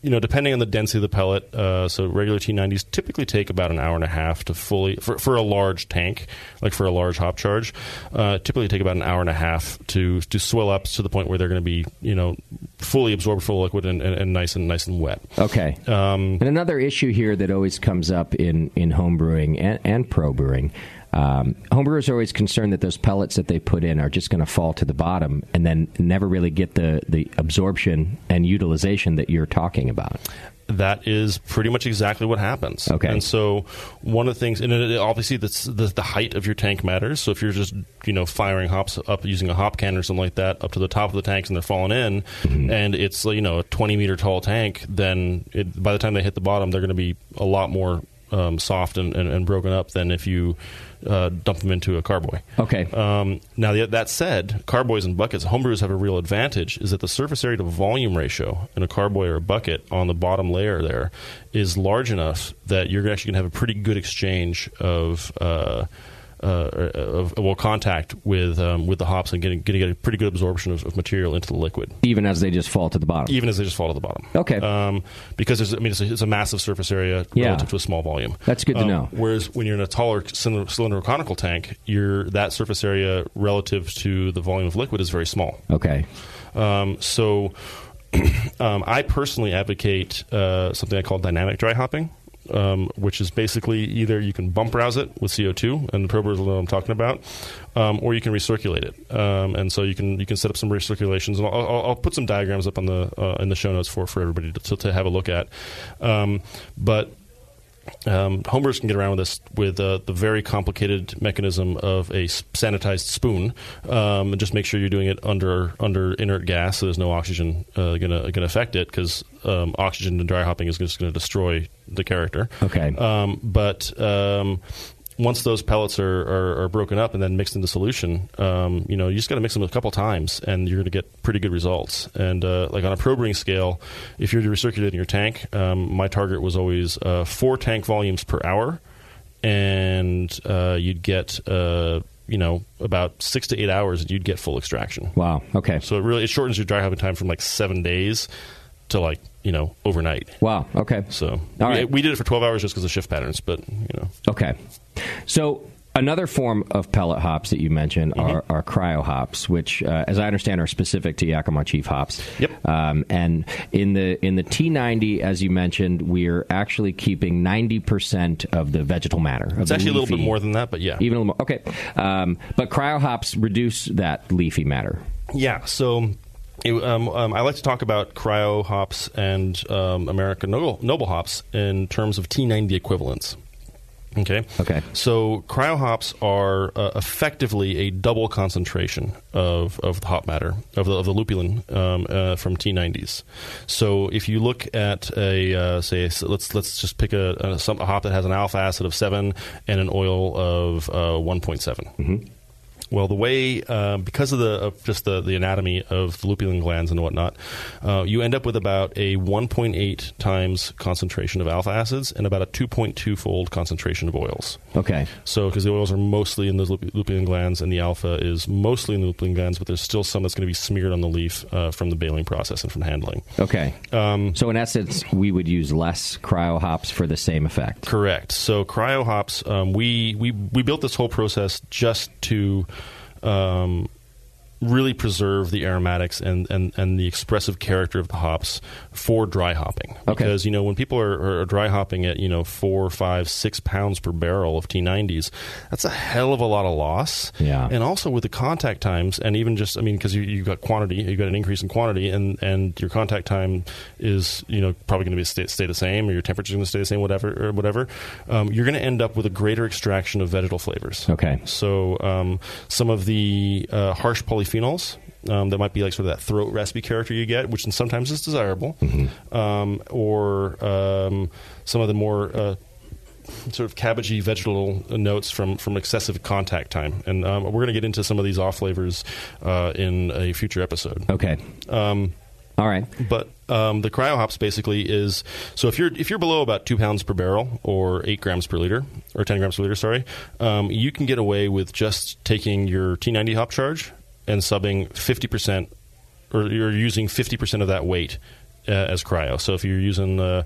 You know, depending on the density of the pellet, uh, so regular T ninety s typically take about an hour and a half to fully, for, for a large tank, like for a large hop charge, uh, typically take about an hour and a half to to swell up to the point where they're going to be, you know, fully absorbed, full liquid, and, and, and nice and nice and wet. Okay. Um, and another issue here that always comes up in, in home brewing and, and pro brewing. Um, homebrewers are always concerned that those pellets that they put in are just going to fall to the bottom and then never really get the, the absorption and utilization that you're talking about. That is pretty much exactly what happens. Okay. And so one of the things, and it, obviously that's the, the height of your tank matters. So if you're just, you know, firing hops up using a hop can or something like that up to the top of the tanks and they're falling in mm-hmm. and it's, you know, a twenty meter tall tank, then it, by the time they hit the bottom, they're going to be a lot more um, soft and, and, and broken up than if you... Uh, dump them into a carboy. Okay. Um, now, the, that said, carboys and buckets, homebrewers have a real advantage, is that the surface area to volume ratio in a carboy or a bucket on the bottom layer there is large enough that you're actually going to have a pretty good exchange of, uh, uh, of well, contact with um, with the hops and getting, getting a pretty good absorption of, of material into the liquid. Even as they just fall to the bottom? Even as they just fall to the bottom. Okay. Um, because, there's, I mean, it's a, it's a massive surface area yeah. relative to a small volume. That's good um, to know. Whereas when you're in a taller cylinder, cylinder conical tank, your that surface area relative to the volume of liquid is very small. Okay. Um, so um, I personally advocate uh, something I call dynamic dry hopping, um, which is basically either you can bump rouse it with C O two, and the probers will know what I'm talking about, um, or you can recirculate it. Um, and so you can you can set up some recirculations. And I'll, I'll, I'll put some diagrams up on the uh, in the show notes for, for everybody to, to have a look at. Um, but... Um, homebrewers can get around with this with uh, the very complicated mechanism of a sanitized spoon, um, and just make sure you're doing it under under inert gas, so there's no oxygen uh, going to affect it, because um, oxygen and dry hopping is just going to destroy the character. Okay. Um, but um, once those pellets are, are, are broken up and then mixed into solution, um, you know, you just got to mix them a couple times, and you're going to get pretty good results. And uh, like on a pro-brewing scale, if you're recirculating your tank, um, my target was always uh, four tank volumes per hour, and uh, you'd get uh, you know about six to eight hours, and you'd get full extraction. Wow. Okay. So it really it shortens your dry hopping time from like seven days to like. you know, overnight. Wow. Okay. So we, right. we did it for twelve hours just because of shift patterns, but, you know. Okay. So another form of pellet hops that you mentioned mm-hmm. are, are cryo hops, which, uh, as I understand, are specific to Yakima Chief hops. Yep. Um, and in the in the T ninety, as you mentioned, we're actually keeping ninety percent of the vegetal matter. It's actually leafy, a little bit more than that, but yeah. Even a little more. Okay. Um, but cryo hops reduce that leafy matter. Yeah. So... It, um, um, I like to talk about cryo hops and um, American noble, noble hops in terms of T ninety equivalents. Okay. Okay. So cryo hops are uh, effectively a double concentration of, of the hop matter of the of the lupulin um, uh, from T ninety s. So if you look at a uh, say a, let's let's just pick a, a, some, a hop that has an alpha acid of seven and an oil of uh, one point seven. Mm-hmm. Well, the way, uh, because of the of just the, the anatomy of the lupulin glands and whatnot, uh, you end up with about a one point eight times concentration of alpha acids and about a two point two fold concentration of oils. Okay. So, because the oils are mostly in those lupulin glands and the alpha is mostly in the lupulin glands, but there's still some that's going to be smeared on the leaf uh, from the baling process and from handling. Okay. Um, so, in essence, we would use less cryo hops for the same effect. Correct. So, cryo hops, um, we, we, we built this whole process just to... Um, really preserve the aromatics and, and, and the expressive character of the hops for dry hopping. Okay. Because, you know, when people are, are dry hopping at, you know, four, five, six pounds per barrel of T ninety s, that's a hell of a lot of loss. Yeah. And also with the contact times and even just, I mean, because you, you've got quantity, you've got an increase in quantity and, and your contact time is, you know, probably going to be stay, stay the same or your temperature is going to stay the same, whatever, or whatever. Um, you're going to end up with a greater extraction of vegetal flavors. Okay. So um, some of the uh, harsh polyphenols Phenols um, that might be like sort of that throat raspy character you get, which sometimes is desirable, mm-hmm. um, or um, some of the more uh, sort of cabbagey vegetal notes from, from excessive contact time. And um, we're going to get into some of these off flavors uh, in a future episode. Okay. Um, All right. But um, the cryo hops basically is so if you're if you're below about two pounds per barrel or eight grams per liter or ten grams per liter, sorry, um, you can get away with just taking your T ninety hop charge and subbing fifty percent, or you're using fifty percent of that weight uh, as cryo. So if you're using, uh,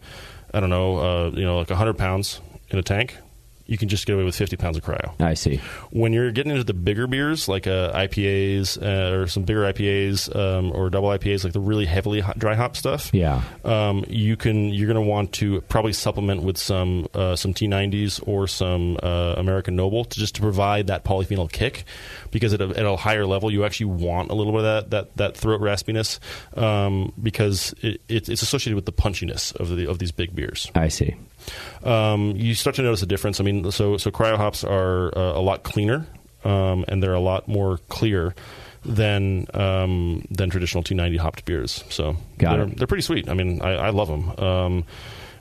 I don't know, uh, you know, like one hundred pounds in a tank, you can just get away with fifty pounds of cryo. I see. When you're getting into the bigger beers, like uh, I P As uh, or some bigger I P As um, or double I P As, like the really heavily hot, dry hop stuff, yeah, um, you can you're going to want to probably supplement with some uh, some T ninety s or some uh, American Noble to just to provide that polyphenol kick, because at a, at a higher level you actually want a little bit of that that, that throat raspiness um, because it, it, it's associated with the punchiness of the of these big beers. I see. Um, you start to notice a difference. I mean, so so cryo hops are uh, a lot cleaner, um, and they're a lot more clear than um, than traditional T ninety hopped beers. So Got they're, it. they're pretty sweet. I mean, I, I love them, um,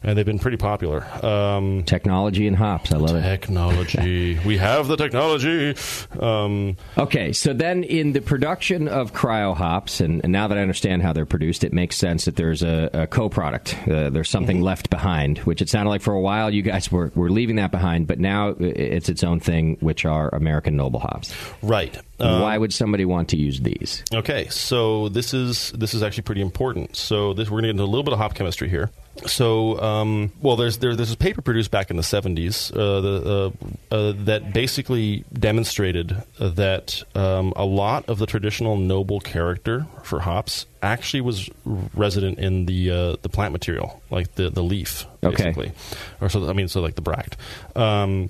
and they've been pretty popular. Um, technology and hops, I love technology. it. Technology, we have the technology. Um, okay, so then in the production of cryo hops, and, and now that I understand how they're produced, it makes sense that there's a, a co-product. Uh, there's something mm-hmm. left behind, which it sounded like for a while you guys were were leaving that behind, but now it's its own thing, which are American Noble hops. Right. Um, Why would somebody want to use these? Okay, so this is this is actually pretty important. So this, we're going to get into a little bit of hop chemistry here. So, um, well, there's there, there's a paper produced back in the seventies uh, the, uh, uh, that basically demonstrated that um, a lot of the traditional noble character for hops actually was resident in the uh, the plant material, like the, the leaf, basically. Okay. Or so I mean, so like the bract. Um,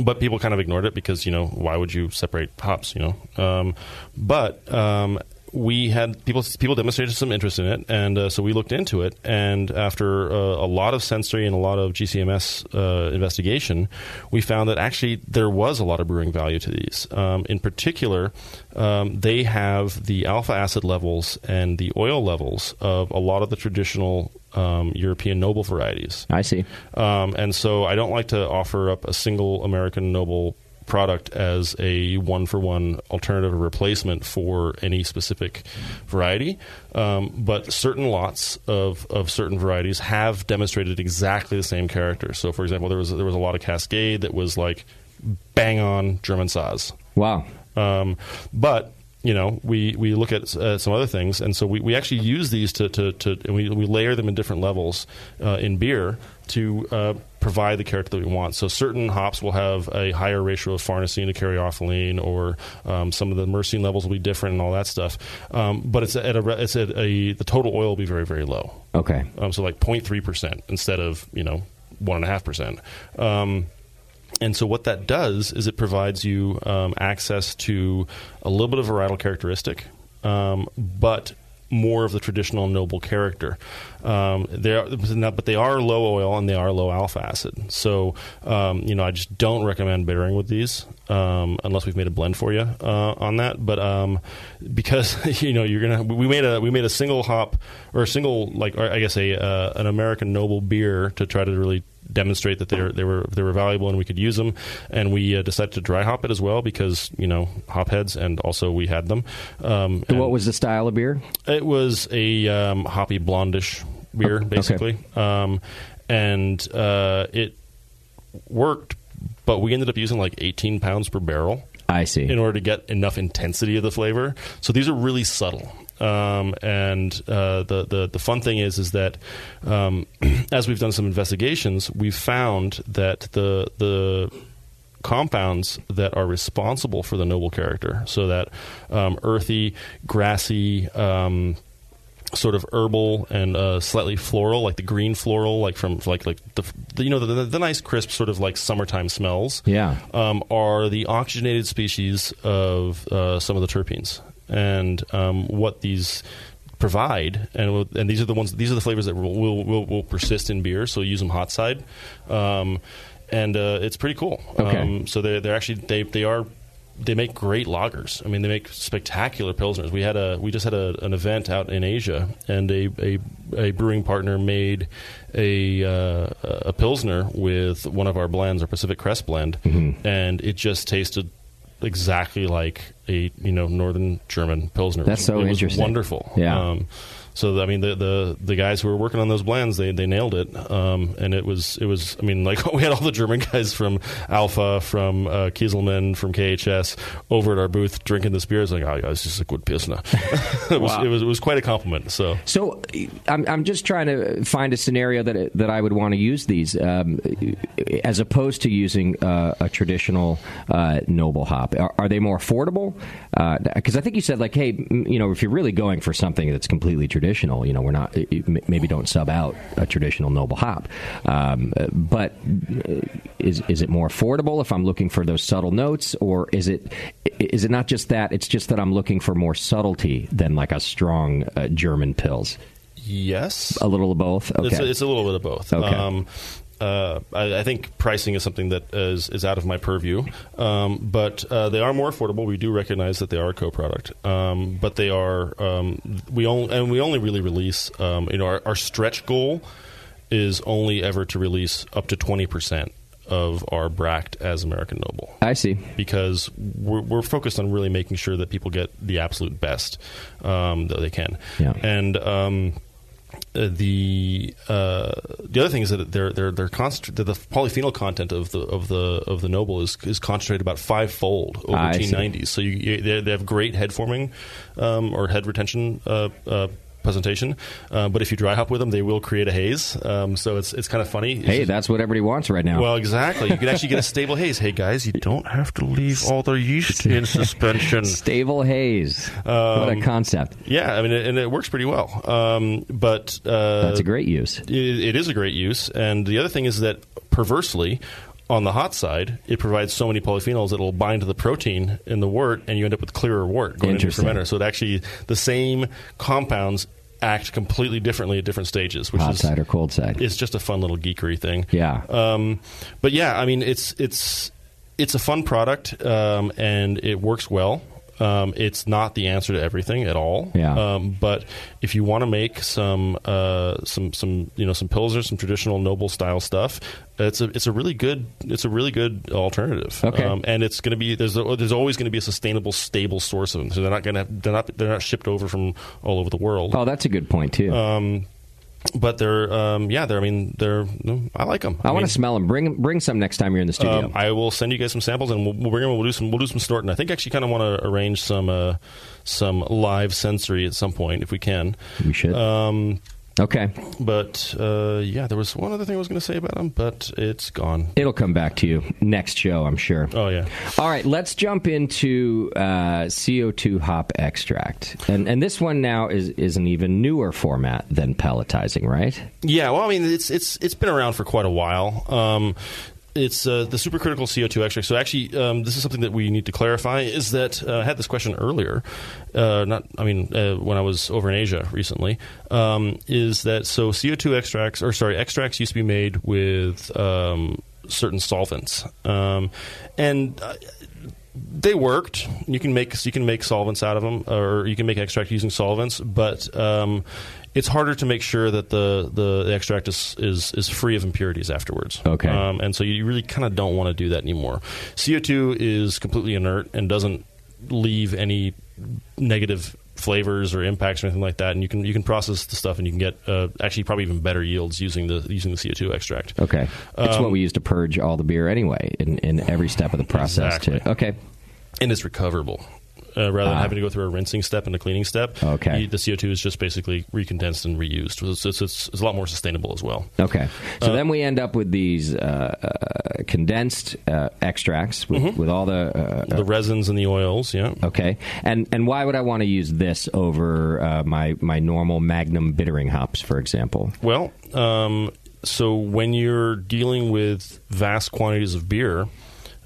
but people kind of ignored it because, you know, why would you separate hops, you know? Um, but... Um, We had people people demonstrated some interest in it, and uh, so we looked into it. And after uh, a lot of sensory and a lot of G C M S uh, investigation, we found that actually there was a lot of brewing value to these. Um, in particular, um, they have the alpha acid levels and the oil levels of a lot of the traditional Um, European noble varieties. I see. Um, and so I don't like to offer up a single American noble product as a one-for-one alternative or replacement for any specific variety, um, but certain lots of, of certain varieties have demonstrated exactly the same character. So, for example, there was there was a lot of Cascade that was like bang on German Saz. Wow. Um, but you know, we, we look at uh, some other things, and so we, we actually use these to, to, to and we, we layer them in different levels uh, in beer to uh, provide the character that we want. So certain hops will have a higher ratio of farnesene to caryophylline, or um, some of the myrcene levels will be different and all that stuff. Um, but it's at a, it's at a, the total oil will be very, very low. Okay. Um, so like zero point three percent instead of, you know, one point five percent. Um, And so what that does is it provides you um, access to a little bit of varietal characteristic, um, but more of the traditional noble character. Um, they are, but they are low oil and they are low alpha acid. So, um, you know, I just don't recommend bittering with these um, unless we've made a blend for you uh, on that. But um, because you know you're gonna, we made a we made a single hop or a single like or I guess a uh, an American noble beer to try to really demonstrate that they were, they were they were valuable and we could use them, and we uh, decided to dry hop it as well because you know hop heads, and also we had them. Um, and what was the style of beer? It was a um, hoppy blondish beer, basically, okay. um, and uh, it worked. But we ended up using like eighteen pounds per barrel. I see. In order to get enough intensity of the flavor, so these are really subtle. Um, and uh, the, the the fun thing is is that um, as we've done some investigations, we've found that the the compounds that are responsible for the noble character, so that um, earthy, grassy, um, sort of herbal and uh, slightly floral, like the green floral, like from like like the, the you know the, the, the nice crisp sort of like summertime smells, yeah, um, are the oxygenated species of uh, some of the terpenes. And um, what these provide, and and these are the ones, these are the flavors that will will, will persist in beer. So use them hot side, um, and uh, it's pretty cool. Okay. Um, so they they're actually they they are they make great lagers. I mean, they make spectacular pilsners. We had a we just had a, an event out in Asia, and a a, a brewing partner made a uh, a pilsner with one of our blends, our Pacific Crest blend, mm-hmm. and it just tasted exactly like a you know northern German pilsner. That's so it interesting. Was wonderful. Yeah. Um, so I mean the, the the guys who were working on those blends they they nailed it. Um, and it was it was I mean like we had all the German guys from Alpha, from uh, Kieselman, from K H S over at our booth drinking this beer. It's like oh yeah, it's just a good pilsner. it was wow. it was it was quite a compliment. So so I'm I'm just trying to find a scenario that it, that I would want to use these um, as opposed to using uh, a traditional uh, noble hop. Are, are they more affordable? Because uh, I think you said like, hey, m- you know, if you're really going for something that's completely traditional, you know, we're not m- maybe don't sub out a traditional noble hop. Um, but is is it more affordable if I'm looking for those subtle notes, or is it is it not just that? It's just that I'm looking for more subtlety than like a strong uh, German pils. Yes, a little of both. Okay, it's a, it's a little bit of both. Okay. Um, Uh, I, I think pricing is something that is, is out of my purview, um, but uh, they are more affordable. We do recognize that they are a co-product, um, but they are um, we only and we only really release. Um, you know, our, our stretch goal is only ever to release up to twenty percent of our bract as American noble. I see, because we're, we're focused on really making sure that people get the absolute best um, that they can, yeah. and. Um, Uh, the uh, the other thing is that they're they're they're concentrated. The polyphenol content of the of the of the noble is is concentrated about fivefold over T ninety. So you, you they have great head forming um, or head retention uh, uh, presentation. Uh, but if you dry hop with them, they will create a haze. Um, so it's it's kind of funny. It's hey, just, that's what everybody wants right now. Well, exactly. You can actually get a stable haze. Hey, guys, you don't have to leave all their yeast in suspension. Stable haze. Um, what a concept. Yeah, I mean, it, and it works pretty well. Um, but uh, that's a great use. It, it is a great use. And the other thing is that, perversely, on the hot side, it provides so many polyphenols that it'll bind to the protein in the wort, and you end up with clearer wort going into your fermenter. So it actually, the same compounds act completely differently at different stages. Which hot is, side or cold side. It's just a fun little geekery thing. Yeah. Um, but yeah, I mean, it's it's it's a fun product, um, and it works well. Um, it's not the answer to everything at all. Yeah. Um, but if you want to make some uh, some some you know some Pilsner, some traditional noble style stuff, it's a it's a really good it's a really good alternative. Okay. Um, and it's going to be there's a, there's always going to be a sustainable, stable source of them. So they're not going to they're not they're not shipped over from all over the world. Oh, that's a good point too. Um, But they're, um, yeah, they're. I mean, they're. I like them. I, I want to smell them. Bring bring some next time you're in the studio. Um, I will send you guys some samples, and we'll, we'll bring them. We'll do some. We'll do some snorting. I think actually kind of want to arrange some uh, some live sensory at some point if we can. We should. Um, Okay. But, uh, yeah, there was one other thing I was going to say about them, but it's gone. It'll come back to you next show, I'm sure. Oh, yeah. All right, let's jump into uh, C O two hop extract. And and this one now is, is an even newer format than pelletizing, right? Yeah, well, I mean, it's it's it's been around for quite a while. Um It's uh, the supercritical C O two extract. So actually, um, this is something that we need to clarify, is that uh, I had this question earlier, uh, not, I mean, uh, when I was over in Asia recently, um, is that so C O two extracts, or sorry, extracts used to be made with um, certain solvents. Um, and... Uh, They worked. You can make you can make solvents out of them, or you can make extract using solvents. But um, it's harder to make sure that the, the, the extract is, is is free of impurities afterwards. Okay. Um, and so you really kind of don't want to do that anymore. C O two is completely inert and doesn't leave any negative flavors or impacts or anything like that. And you can you can process the stuff, and you can get uh, actually probably even better yields using the using the C O two extract. Okay. It's um, what we use to purge all the beer anyway in, in every step of the process. Exactly. Too. Okay. And it's recoverable. Uh, rather than ah. having to go through a rinsing step and a cleaning step, okay. you, the C O two is just basically recondensed and reused. It's, it's, it's, it's a lot more sustainable as well. Okay. So uh, then we end up with these uh, uh, condensed uh, extracts with, mm-hmm. with all the... Uh, the resins and the oils, yeah. Okay. And and why would I want to use this over uh, my, my normal Magnum bittering hops, for example? Well, um, so when you're dealing with vast quantities of beer,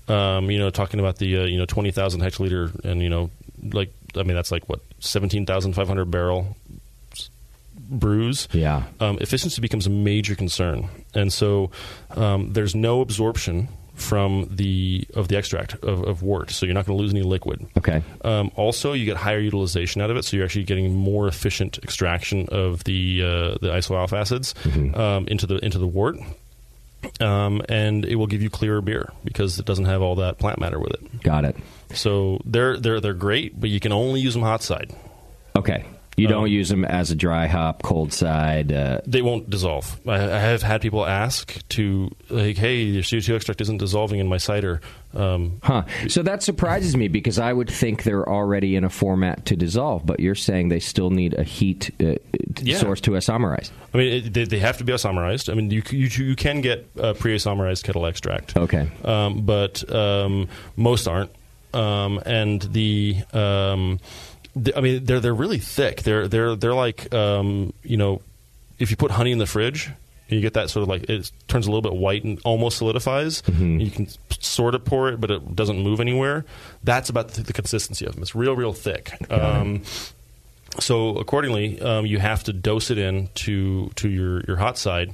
um, you know, talking about the, uh, you know, twenty thousand hectoliter and, you know, like, I mean, that's like, what, seventeen thousand five hundred barrel brews. Yeah. Um, efficiency becomes a major concern. And so um, there's no absorption from the of the extract of, of wort. So you're not going to lose any liquid. Okay. Um, also, you get higher utilization out of it. So you're actually getting more efficient extraction of the uh, the isoalpha acids mm-hmm. um, into the into the wort. Um, and it will give you clearer beer because it doesn't have all that plant matter with it. Got it. So they're they're they're great, but you can only use them hot side. Okay. You don't um, use them as a dry hop, cold side. Uh... They won't dissolve. I, I have had people ask to, like, hey, your C O two extract isn't dissolving in my cider. Um, huh. So that surprises me because I would think they're already in a format to dissolve, but you're saying they still need a heat uh, yeah. source to isomerize. I mean, it, they, they have to be isomerized. I mean, you you, you can get uh, pre-isomerized kettle extract. Okay. Um, but um, most aren't. Um, and the... Um, I mean, they're they're really thick. They're they're they're like um, you know, if you put honey in the fridge, and you get that sort of like it turns a little bit white and almost solidifies. Mm-hmm. You can sort of pour it, but it doesn't move anywhere. That's about the, the consistency of them. It's real, real thick. Um, so accordingly, um, you have to dose it in to to your, your hot side,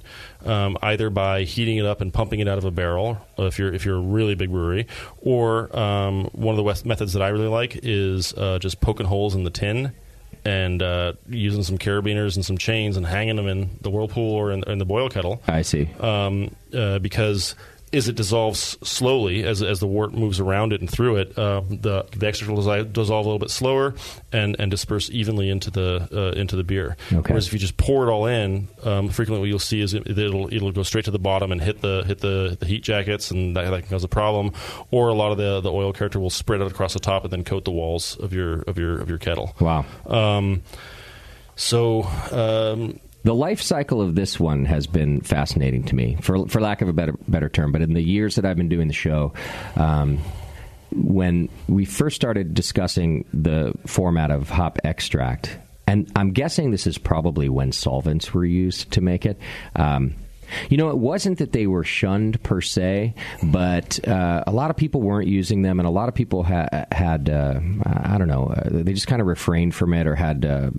um, either by heating it up and pumping it out of a barrel if you're if you're a really big brewery, or um, one of the methods that I really like is uh, just poking holes in the tin and uh, using some carabiners and some chains and hanging them in the whirlpool or in, in the boil kettle. I see. Um, uh, because as it dissolves slowly, as as the wort moves around it and through it, uh, the the extract will dissolve a little bit slower and, and disperse evenly into the uh, into the beer. Okay. Whereas if you just pour it all in, um, frequently what you'll see is it, it'll it'll go straight to the bottom and hit the hit the, the heat jackets, and that, that can cause a problem. Or a lot of the, the oil character will spread out across the top and then coat the walls of your of your of your kettle. Wow. Um, So um, the life cycle of this one has been fascinating to me, for for lack of a better better term. But in the years that I've been doing the show, um, when we first started discussing the format of hop extract, and I'm guessing this is probably when solvents were used to make it. Um, You know, it wasn't that they were shunned per se, but uh, a lot of people weren't using them, and a lot of people ha- had, uh, I don't know, uh, they just kind of refrained from it or had uh,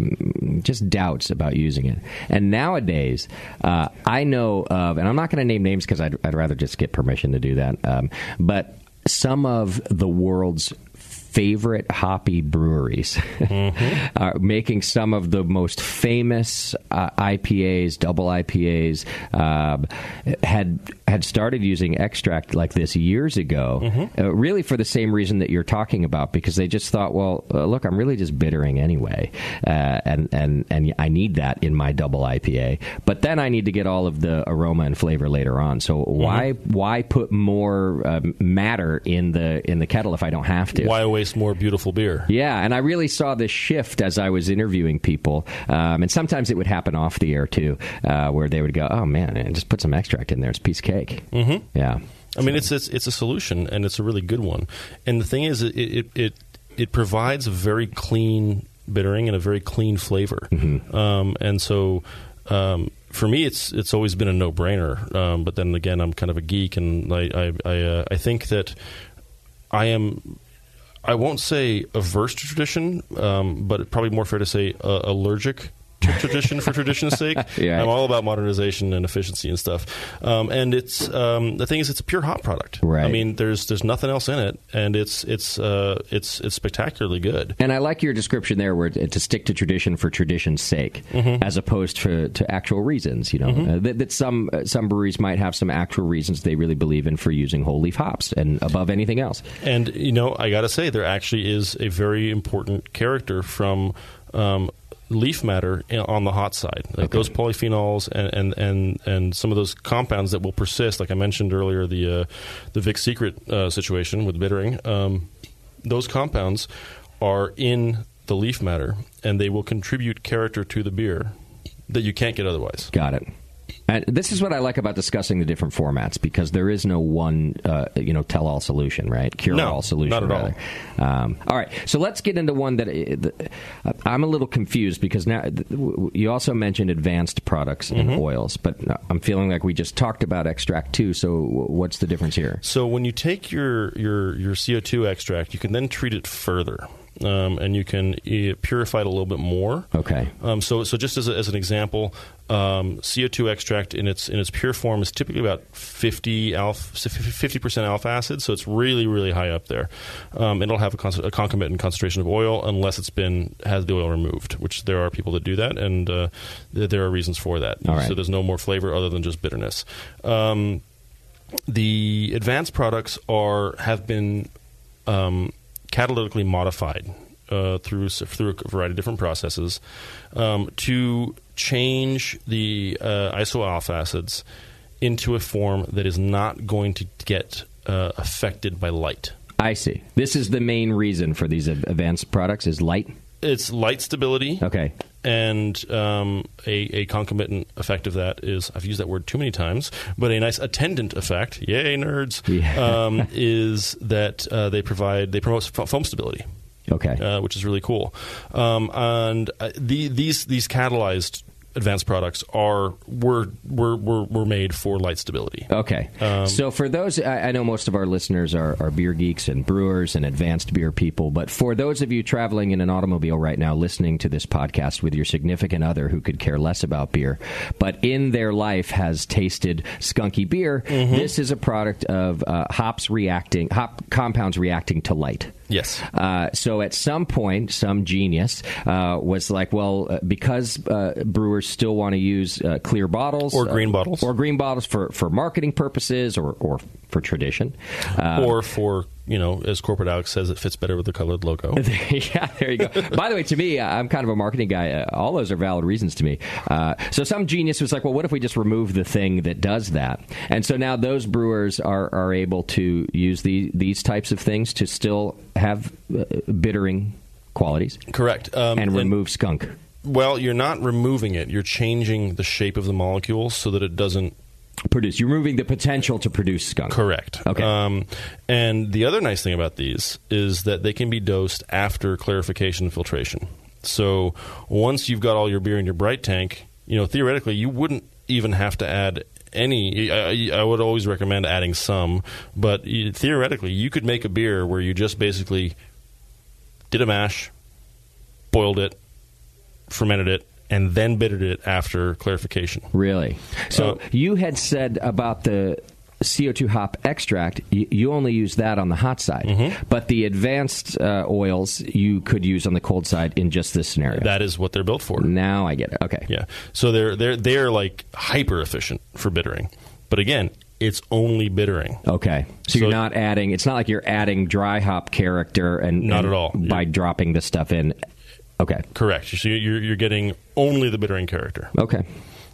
just doubts about using it. And nowadays, uh, I know of, and I'm not going to name names because I'd, I'd rather just get permission to do that, um, but some of the world's favorite hoppy breweries mm-hmm. are making some of the most famous uh, I P As, double I P As, uh, had had started using extract like this years ago, mm-hmm. uh, really for the same reason that you're talking about, because they just thought, well, uh, look, I'm really just bittering anyway, uh, and, and, and I need that in my double I P A, but then I need to get all of the aroma and flavor later on, so mm-hmm. why why put more uh, matter in the in the kettle if I don't have to? Why waste more beautiful beer? Yeah, and I really saw this shift as I was interviewing people, um, and sometimes it would happen off the air, too, uh, where they would go, oh, man, and just put some extract in there. It's a piece of cake. Mm-hmm. Yeah. I so. mean, it's, it's it's a solution, and it's a really good one. And the thing is, it it, it, it provides a very clean bittering and a very clean flavor. Mm-hmm. Um, and so... Um, For me, it's it's always been a no-brainer, um, but then again, I'm kind of a geek, and I I I, uh, I think that I am I won't say averse to tradition, um, but probably more fair to say uh, allergic to tradition for tradition's sake. Yeah. I'm all about modernization and efficiency and stuff, um, and it's um, the thing is, it's a pure hop product. Right. I mean, there's there's nothing else in it, and it's it's uh, it's it's spectacularly good. And I like your description there, where to stick to tradition for tradition's sake, mm-hmm. as opposed to, to actual reasons. You know, mm-hmm. uh, that, that some uh, some breweries might have some actual reasons they really believe in for using whole leaf hops and above anything else. And you know, I gotta say, there actually is a very important character from. Um, leaf matter on the hot side, like okay. those polyphenols and, and, and, and some of those compounds that will persist, like I mentioned earlier, the uh, the Vic Secret uh, situation with bittering, um, those compounds are in the leaf matter, and they will contribute character to the beer that you can't get otherwise. Got it. And this is what I like about discussing the different formats, because there is no one, uh, you know, tell-all solution, right? Cure-all no, solution, not at rather. all. Um, all right, so let's get into one that uh, I'm a little confused, because now you also mentioned advanced products and mm-hmm. oils, but I'm feeling like we just talked about extract too. So what's the difference here? So when you take your your, your C O two extract, you can then treat it further. Um, and you can uh, purify it a little bit more. Okay. Um, so, so just as, a, as an example, um, C O two extract in its in its pure form is typically about fifty alpha, fifty percent alpha acid. So it's really, really high up there. Um, it'll have a, con- a concomitant concentration of oil unless it's been has the oil removed, which there are people that do that, and uh, th- there are reasons for that. All right. So there's no more flavor other than just bitterness. Um, the advanced products are have been. Um, catalytically modified uh, through through a variety of different processes um, to change the uh, isoalpha acids into a form that is not going to get uh, affected by light. I see. This is the main reason for these advanced products is light? It's light stability. Okay. And um, a, a concomitant effect of that is, I've used that word too many times, but a nice attendant effect, yay nerds, yeah. um, is that uh, they provide, they promote foam stability. Okay. Uh, which is really cool. Um, and uh, the, these these catalyzed advanced products are were were were, were made for light stability. Okay. Um, so for those, I, I know most of our listeners are, are beer geeks and brewers and advanced beer people, but for those of you traveling in an automobile right now listening to this podcast with your significant other who could care less about beer, but in their life has tasted skunky beer, mm-hmm. this is a product of uh, hops reacting, hop compounds reacting to light. Yes. Uh, so at some point, some genius uh, was like, well, uh, because uh, brewers still want to use uh, clear bottles. Or green uh, bottles. Or green bottles for, for marketing purposes or, or for tradition. Uh, or for... You know, as Corporate Alex says, it fits better with the colored logo. Yeah, there you go. By the way, to me, I'm kind of a marketing guy. Uh, all those are valid reasons to me. Uh, so some genius was like, well, what if we just remove the thing that does that? And so now those brewers are, are able to use the, these types of things to still have uh, bittering qualities. Correct. Um, and remove and- skunk. Well, you're not removing it. You're changing the shape of the molecule so that it doesn't produce. You're removing the potential to produce skunk. Correct. Okay. Um, and the other nice thing about these is that they can be dosed after clarification and filtration. So once you've got all your beer in your bright tank, you know, theoretically, you wouldn't even have to add any. I, I would always recommend adding some, but you, theoretically, you could make a beer where you just basically did a mash, boiled it, fermented it, and then bittered it after clarification. Really? So uh, you had said about the C O two hop extract, you, you only use that on the hot side. Mm-hmm. But the advanced uh, oils you could use on the cold side in just this scenario. That is what they're built for. Now I get it. Okay. Yeah. So they're they're they're like hyper efficient for bittering. But again, it's only bittering. Okay. So, so you're not adding, it's not like you're adding dry hop character and not and at all by yeah. dropping this stuff in. Okay. Correct. So you're you're getting only the bittering character. Okay.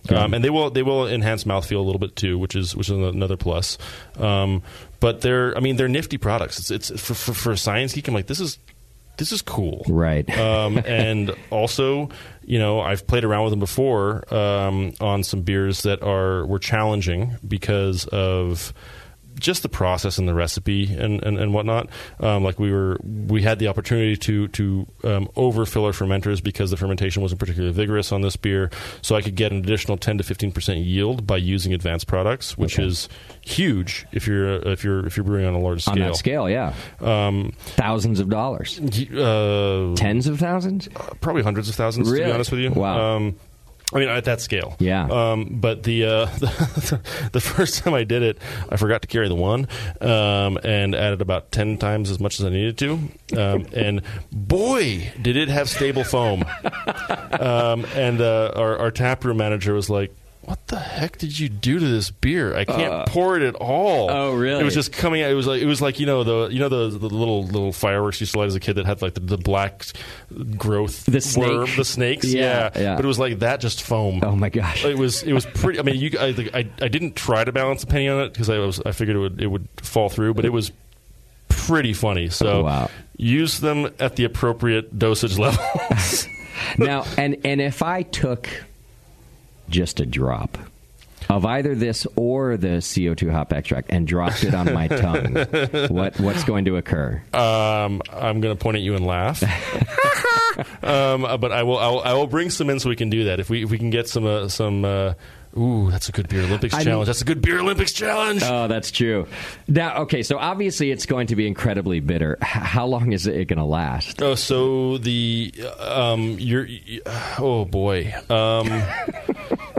Um, and they will they will enhance mouthfeel a little bit too, which is which is another plus. Um, but they're I mean they're nifty products. It's it's for for, for a science geek. I'm like this is this is cool, right? Um, and also, you know, I've played around with them before um, on some beers that are were challenging because of just the process and the recipe and, and, and whatnot. Um, like we were, we had the opportunity to, to um, overfill our fermenters because the fermentation wasn't particularly vigorous on this beer. So I could get an additional ten to fifteen percent yield by using advanced products, which okay. is huge if you're, if you're, if you're brewing on a large scale. On that scale, yeah. Um, thousands of dollars. Uh, Tens of thousands? Probably hundreds of thousands, really? To be honest with you. Wow. Um, I mean, at that scale. Yeah. Um, but the, uh, the the first time I did it, I forgot to carry the one um, and added about ten times as much as I needed to. Um, and boy, did it have stable foam. um, and uh, our, our taproom manager was like, what the heck did you do to this beer? I can't uh, pour it at all. Oh, really? It was just coming out. It was like it was like you know the you know the, the little little fireworks you used to light as a kid that had like the, the black growth the snake. worm, the snakes. Yeah, yeah. yeah, but it was like that, just foam. Oh my gosh! It was it was pretty. I mean, you I I, I didn't try to balance a penny on it because I was I figured it would it would fall through, but it was pretty funny. So oh, wow. Use them at the appropriate dosage levels. Now, and and if I took just a drop of either this or the C O two hop extract and dropped it on my tongue, what what's going to occur? Um, I'm going to point at you and laugh. um, but I will I'll, I will bring some in so we can do that. If we if we can get some uh, some. Uh, Ooh, that's a good Beer Olympics I challenge. Mean, that's a good Beer Olympics challenge. Oh, that's true. Now, okay, so obviously it's going to be incredibly bitter. How long is it going to last? Oh, so the um, you're oh boy, um,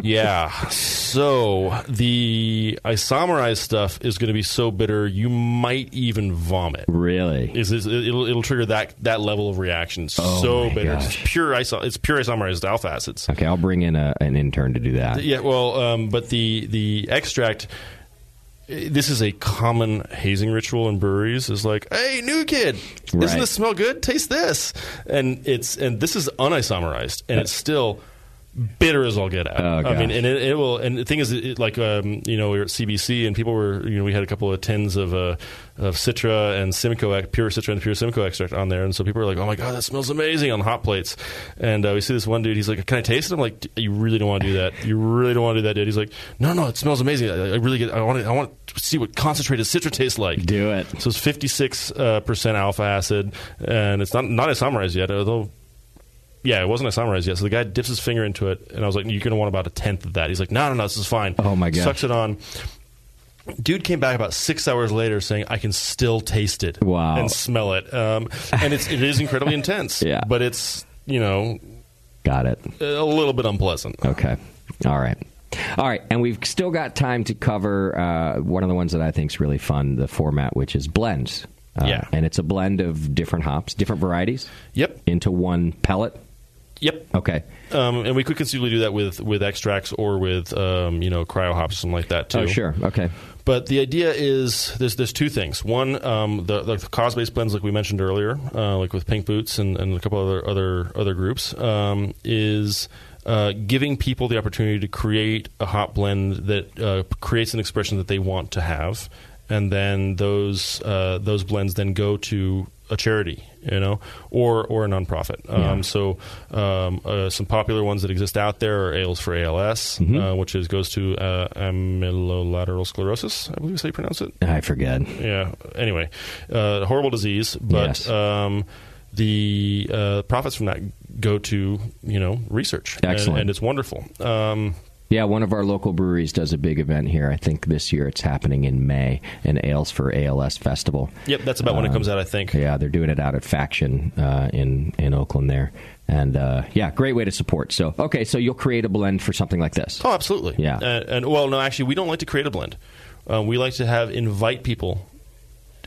yeah. So the isomerized stuff is going to be so bitter you might even vomit. Really? Is it'll it'll trigger that that level of reaction? Oh, so my bitter, gosh. It's pure iso. It's pure isomerized alpha acids. Okay, I'll bring in a, an intern to do that. Yeah, well. Um, but the, the extract, this is a common hazing ritual in breweries. Is like, hey, new kid, right. Doesn't this smell good? Taste this. And it's and this is unisomerized, and it's still bitter as all get out. Oh, I mean, and it, it will. And the thing is, it, like um, you know, we were at C B C, and people were, you know, we had a couple of tins of uh, of Citra and Simcoe, pure Citra and pure Simcoe extract on there, and so people were like, "Oh my god, that smells amazing!" on hot plates. And uh, we see this one dude. He's like, "Can I taste it?" I'm like, "You really don't want to do that. You really don't want to do that, dude." He's like, "No, no, it smells amazing. I, I really get. I want to. I want to see what concentrated Citra tastes like." Do it. So it's fifty-six uh, percent alpha acid, and it's not not isomerized yet, although. Yeah, it wasn't isomerized yet. So the guy dips his finger into it, and I was like, you're going to want about a tenth of that. He's like, no, no, no, this is fine. Oh, my God. Sucks it on. Dude came back about six hours later saying, I can still taste it. Wow. And smell it. Um, and it's, it is incredibly intense. Yeah. But it's, you know. Got it. A little bit unpleasant. Okay. All right. All right, and we've still got time to cover uh, one of the ones that I think is really fun, the format, which is blends. Uh, yeah. And it's a blend of different hops, different varieties. Yep. Into one pellet. Yep. Okay. Um, and we could conceivably do that with, with extracts or with um, you know, cryo hops or something like that too. Oh, sure. Okay. But the idea is there's there's two things. One, um, the, the cause-based blends, like we mentioned earlier, uh, like with Pink Boots and, and a couple other other other groups, um, is uh, giving people the opportunity to create a hop blend that uh, creates an expression that they want to have, and then those uh, those blends then go to a charity, you know, or or a nonprofit. Yeah. Um, so um, uh, some popular ones that exist out there are Ales for A L S, mm-hmm. uh, which is goes to uh, amylolateral sclerosis, I believe is how you pronounce it. I forget. Yeah. Anyway, uh, horrible disease, but yes. um, the uh, profits from that go to, you know, research. Excellent. And, and it's wonderful. Um, yeah, one of our local breweries does a big event here. I think this year it's happening in May, an Ales for A L S festival. Yep, that's about uh, when it comes out, I think. Yeah, they're doing it out at Faction uh, in, in Oakland there. And, uh, yeah, great way to support. So, okay, so you'll create a blend for something like this. Oh, absolutely. Yeah. Uh, and, well, no, actually, we don't like to create a blend. Uh, we like to have invite people.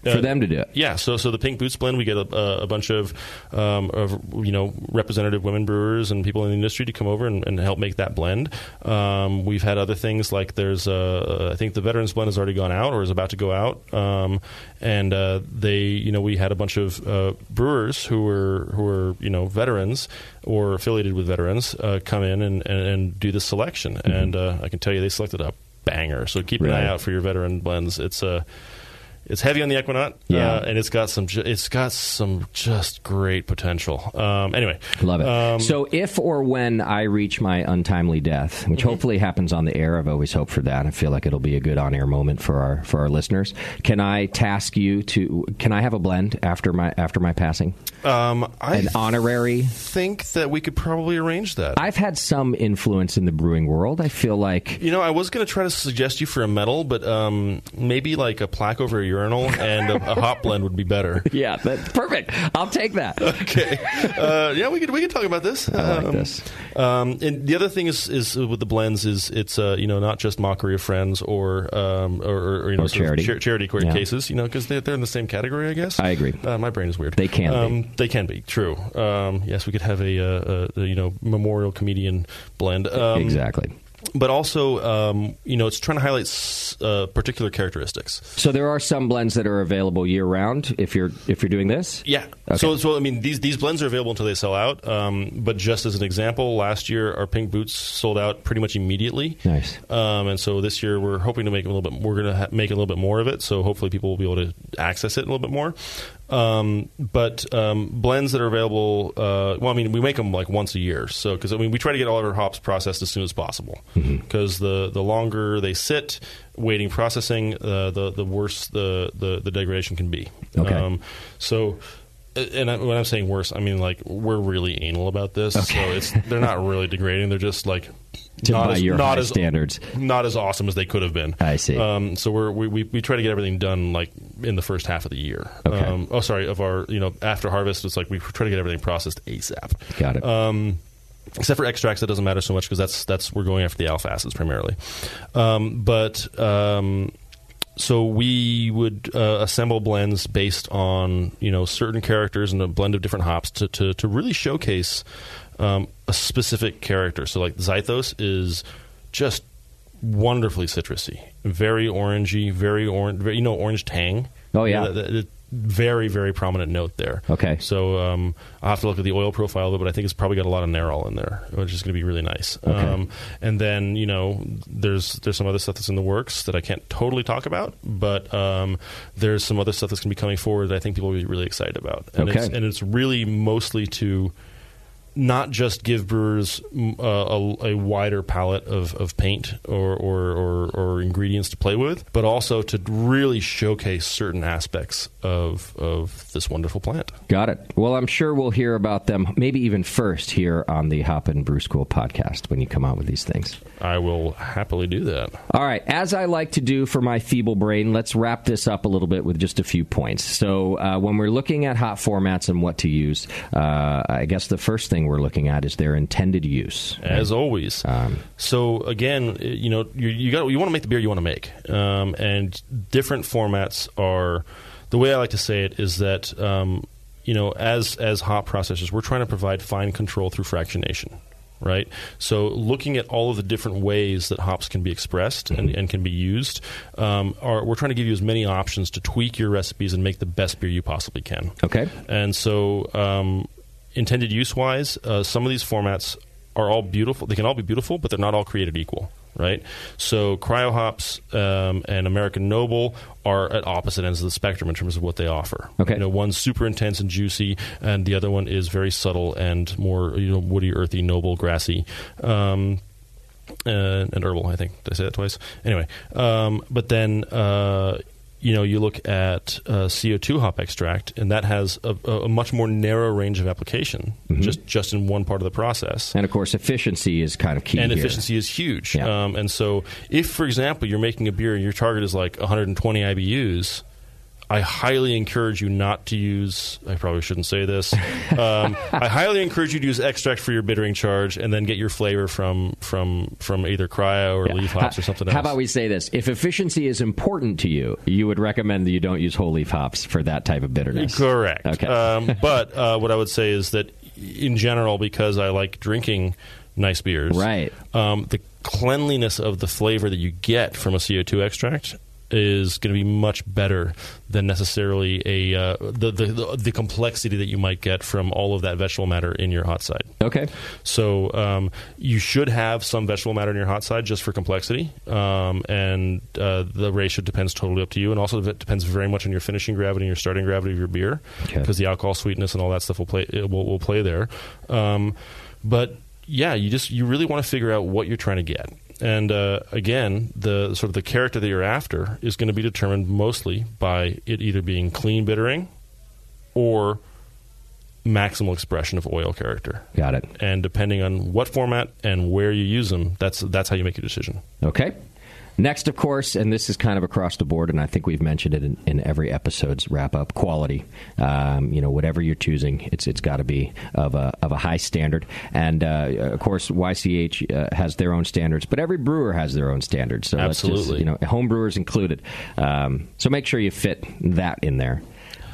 Uh, for them to do it. Yeah, so so the Pink Boots Blend, we get a, a bunch of, um, of, you know, representative women brewers and people in the industry to come over and, and help make that blend. Um, we've had other things like there's, uh, I think the Veterans Blend has already gone out or is about to go out. Um, and uh, they, you know, we had a bunch of uh, brewers who were, who were, you know, veterans or affiliated with veterans uh, come in and, and, and do the selection. Mm-hmm. And uh, I can tell you they selected a banger. So keep an really? eye out for your veteran blends. It's a... Uh, It's heavy on the Equinaut, yeah. uh, and it's got some. Ju- it's got some just great potential. Um, anyway, love it. Um, so, if or when I reach my untimely death, which mm-hmm. hopefully happens on the air, I've always hoped for that. I feel like it'll be a good on-air moment for our for our listeners. Can I task you to? Can I have a blend after my after my passing? Um, I An honorary. Think that we could probably arrange that. I've had some influence in the brewing world. I feel like you know. I was going to try to suggest you for a medal, but um, maybe like a plaque over your. And a, a hop blend would be better. Yeah, that's perfect. I'll take that. Okay. Uh, yeah, we could we could talk about this. I like um, this. Um, and the other thing is is with the blends is it's uh, you know not just mockery of friends or um, or, or you know or charity sort of cha- charity court yeah. cases you know because they're, they're in the same category I guess. I agree. Uh, my brain is weird. They can um, be. They can be true. Um, yes, we could have a, a, a you know memorial comedian blend. Um, exactly. But also, um, you know, it's trying to highlight uh, particular characteristics. So there are some blends that are available year round. If you're if you're doing this, yeah. Okay. So, so I mean, these these blends are available until they sell out. Um, but just as an example, last year our Pink Boots sold out pretty much immediately. Nice. Um, and so this year we're hoping to make a little bit. We're going to ha- make a little bit more of it. So hopefully people will be able to access it a little bit more. Um, but um, blends that are available, uh, well, I mean, we make them like once a year. So, because I mean, we try to get all of our hops processed as soon as possible. Because mm-hmm. the, the longer they sit, waiting processing, uh, the the worse the, the, the degradation can be. Okay. Um, so. And I, when I'm saying worse, I mean like we're really anal about this. Okay. So it's they're not really degrading; they're just like to not as your not as standards, not as awesome as they could have been. I see. Um, so we're, we we we try to get everything done like in the first half of the year. Okay. Um, oh, sorry, of our you know after harvest, it's like we try to get everything processed ASAP. Got it. Um, Except for extracts, that doesn't matter so much because that's that's we're going after the alpha acids primarily. Um, but um, so we would uh, assemble blends based on you know certain characters and a blend of different hops to to, to really showcase um, a specific character. So like Zythos is just wonderfully citrusy, very orangey, very orange, you know orange tang. Oh yeah. You know, that, that, Very, very prominent note there. Okay. So um, I'll have to look at the oil profile of it, but I think it's probably got a lot of nerol in there, which is going to be really nice. Okay. Um, and then, you know, there's there's some other stuff that's in the works that I can't totally talk about, but um, there's some other stuff that's going to be coming forward that I think people will be really excited about. And okay. It's, and it's really mostly to not just give brewers uh, a, a wider palette of, of paint or or, or or ingredients to play with, but also to really showcase certain aspects of of this wonderful plant. Got it. Well, I'm sure we'll hear about them, maybe even first here on the Hop and Brew School podcast when you come out with these things. I will happily do that. All right. As I like to do for my feeble brain, let's wrap this up a little bit with just a few points. So uh, when we're looking at hop formats and what to use, uh, I guess the first thing we're looking at is their intended use. Right? As always. Um, so again, you know, you you, got, you want to make the beer you want to make. Um, and different formats are, the way I like to say it is that, um, you know, as, as hop processors, we're trying to provide fine control through fractionation. Right? So looking at all of the different ways that hops can be expressed and, and can be used, um, are, we're trying to give you as many options to tweak your recipes and make the best beer you possibly can. Okay. And so um, intended use-wise, uh, some of these formats are all beautiful. They can all be beautiful, but they're not all created equal. right? So Cryo Hops um, and American Noble are at opposite ends of the spectrum in terms of what they offer. Okay. You know, one's super intense and juicy, and the other one is very subtle and more, you know, woody, earthy, noble, grassy, um, and, and herbal, I think. Did I say that twice? Anyway, um, but then... Uh, you know, you look at uh, C O two hop extract, and that has a, a much more narrow range of application, mm-hmm. just just in one part of the process. And, of course, efficiency is kind of key And here. Efficiency is huge. Yeah. Um, and so if, for example, you're making a beer and your target is like one hundred twenty I B Us, I highly encourage you not to use... I probably shouldn't say this. Um, I highly encourage you to use extract for your bittering charge and then get your flavor from from, from either cryo or yeah. leaf hops how, or something else. How about we say this? If efficiency is important to you, you would recommend that you don't use whole leaf hops for that type of bitterness. Correct. Okay. um, but uh, what I would say is that in general, because I like drinking nice beers, right? Um, the cleanliness of the flavor that you get from a C O two extract is going to be much better than necessarily a uh, the, the the complexity that you might get from all of that vegetable matter in your hot side. Okay. So um, you should have some vegetable matter in your hot side just for complexity, um, and uh, the ratio depends totally up to you, and also it depends very much on your finishing gravity and your starting gravity of your beer, because okay. the alcohol sweetness and all that stuff will play it will, will play there. Um, but yeah, you just you really want to figure out what you're trying to get. And uh, again, the sort of the character that you're after is going to be determined mostly by it either being clean bittering or maximal expression of oil character. Got it. And depending on what format and where you use them, that's that's how you make your decision. Okay. Next, of course, and this is kind of across the board, and I think we've mentioned it in, in every episode's wrap-up, quality. Um, you know, whatever you're choosing, it's it's got to be of a of a high standard. And, uh, of course, Y C H uh, has their own standards, but every brewer has their own standards. So absolutely. Let's just, you know, home brewers included. Um, so make sure you fit that in there.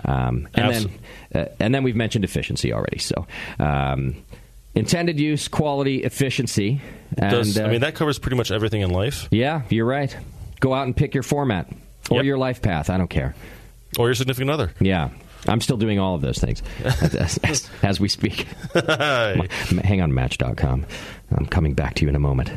Um, and, Absol- then, uh, and then we've mentioned efficiency already, so... Um, intended use, quality, efficiency. And, Does, I mean, that covers pretty much everything in life. Yeah, you're right. Go out and pick your format or yep. your life path. I don't care. Or your significant other. Yeah. I'm still doing all of those things as, as, as we speak. Hang on Match dot com. I'm coming back to you in a moment.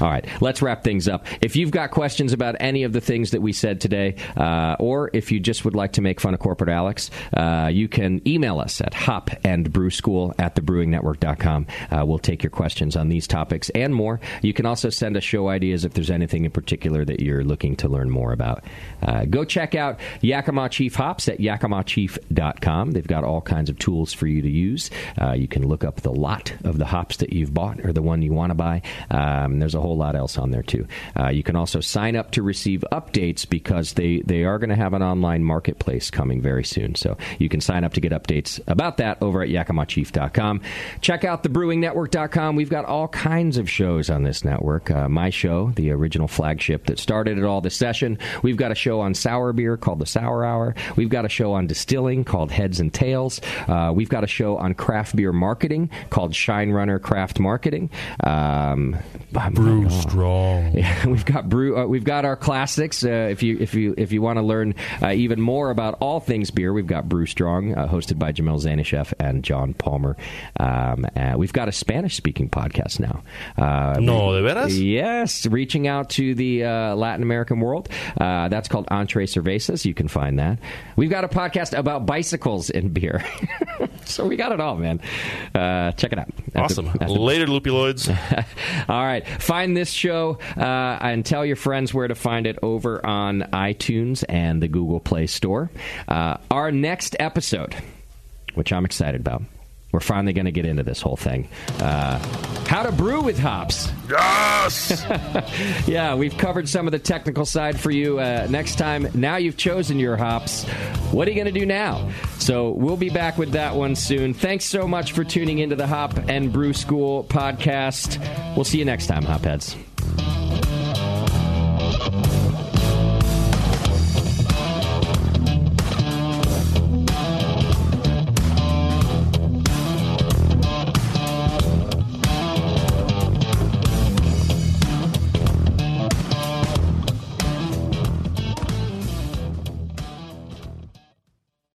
All right, let's wrap things up. If you've got questions about any of the things that we said today, uh, or if you just would like to make fun of Corporate Alex, uh, you can email us at hop and brew school at the brewing network dot com. Uh, we'll take your questions on these topics and more. You can also send us show ideas if there's anything in particular that you're looking to learn more about. Uh, go check out Yakima Chief Hops at yakima chief dot com. They've got all kinds of tools for you to use. Uh, you can look up the lot of the hops that you've bought or the one you want to buy. Um, there's a whole lot else on there, too. Uh, you can also sign up to receive updates because they, they are going to have an online marketplace coming very soon. So you can sign up to get updates about that over at yakima chief dot com. Check out the brewing network dot com. We've got all kinds of shows on this network. Uh, my show, the original flagship that started it all this session. We've got a show on sour beer called The Sour Hour. We've got a show on distilling called Heads and Tails. Uh, we've got a show on craft beer marketing called Shine Runner Craft Marketing. Um, Brew strong. Yeah, we've got brew. Uh, we've got our classics. Uh, if you if you if you want to learn uh, even more about all things beer, we've got Brew Strong, uh, hosted by Jamil Zanishev and John Palmer. Um, uh, we've got a Spanish-speaking podcast now. Uh, no, de veras. Yes, reaching out to the uh, Latin American world. Uh, that's called Entre Cervezas. You can find that. We've got a podcast about bicycles and beer. So we got it all, man. Uh, check it out. Awesome. The, the... Later, Loopyloids. All right. Find this show uh, and tell your friends where to find it over on iTunes and the Google Play Store. Uh, our next episode, which I'm excited about, we're finally going to get into this whole thing. Uh, how to brew with hops. Yes! Yeah, we've covered some of the technical side for you uh, next time. Now you've chosen your hops. What are you going to do now? So we'll be back with that one soon. Thanks so much for tuning into the Hop and Brew School podcast. We'll see you next time, Hopheads.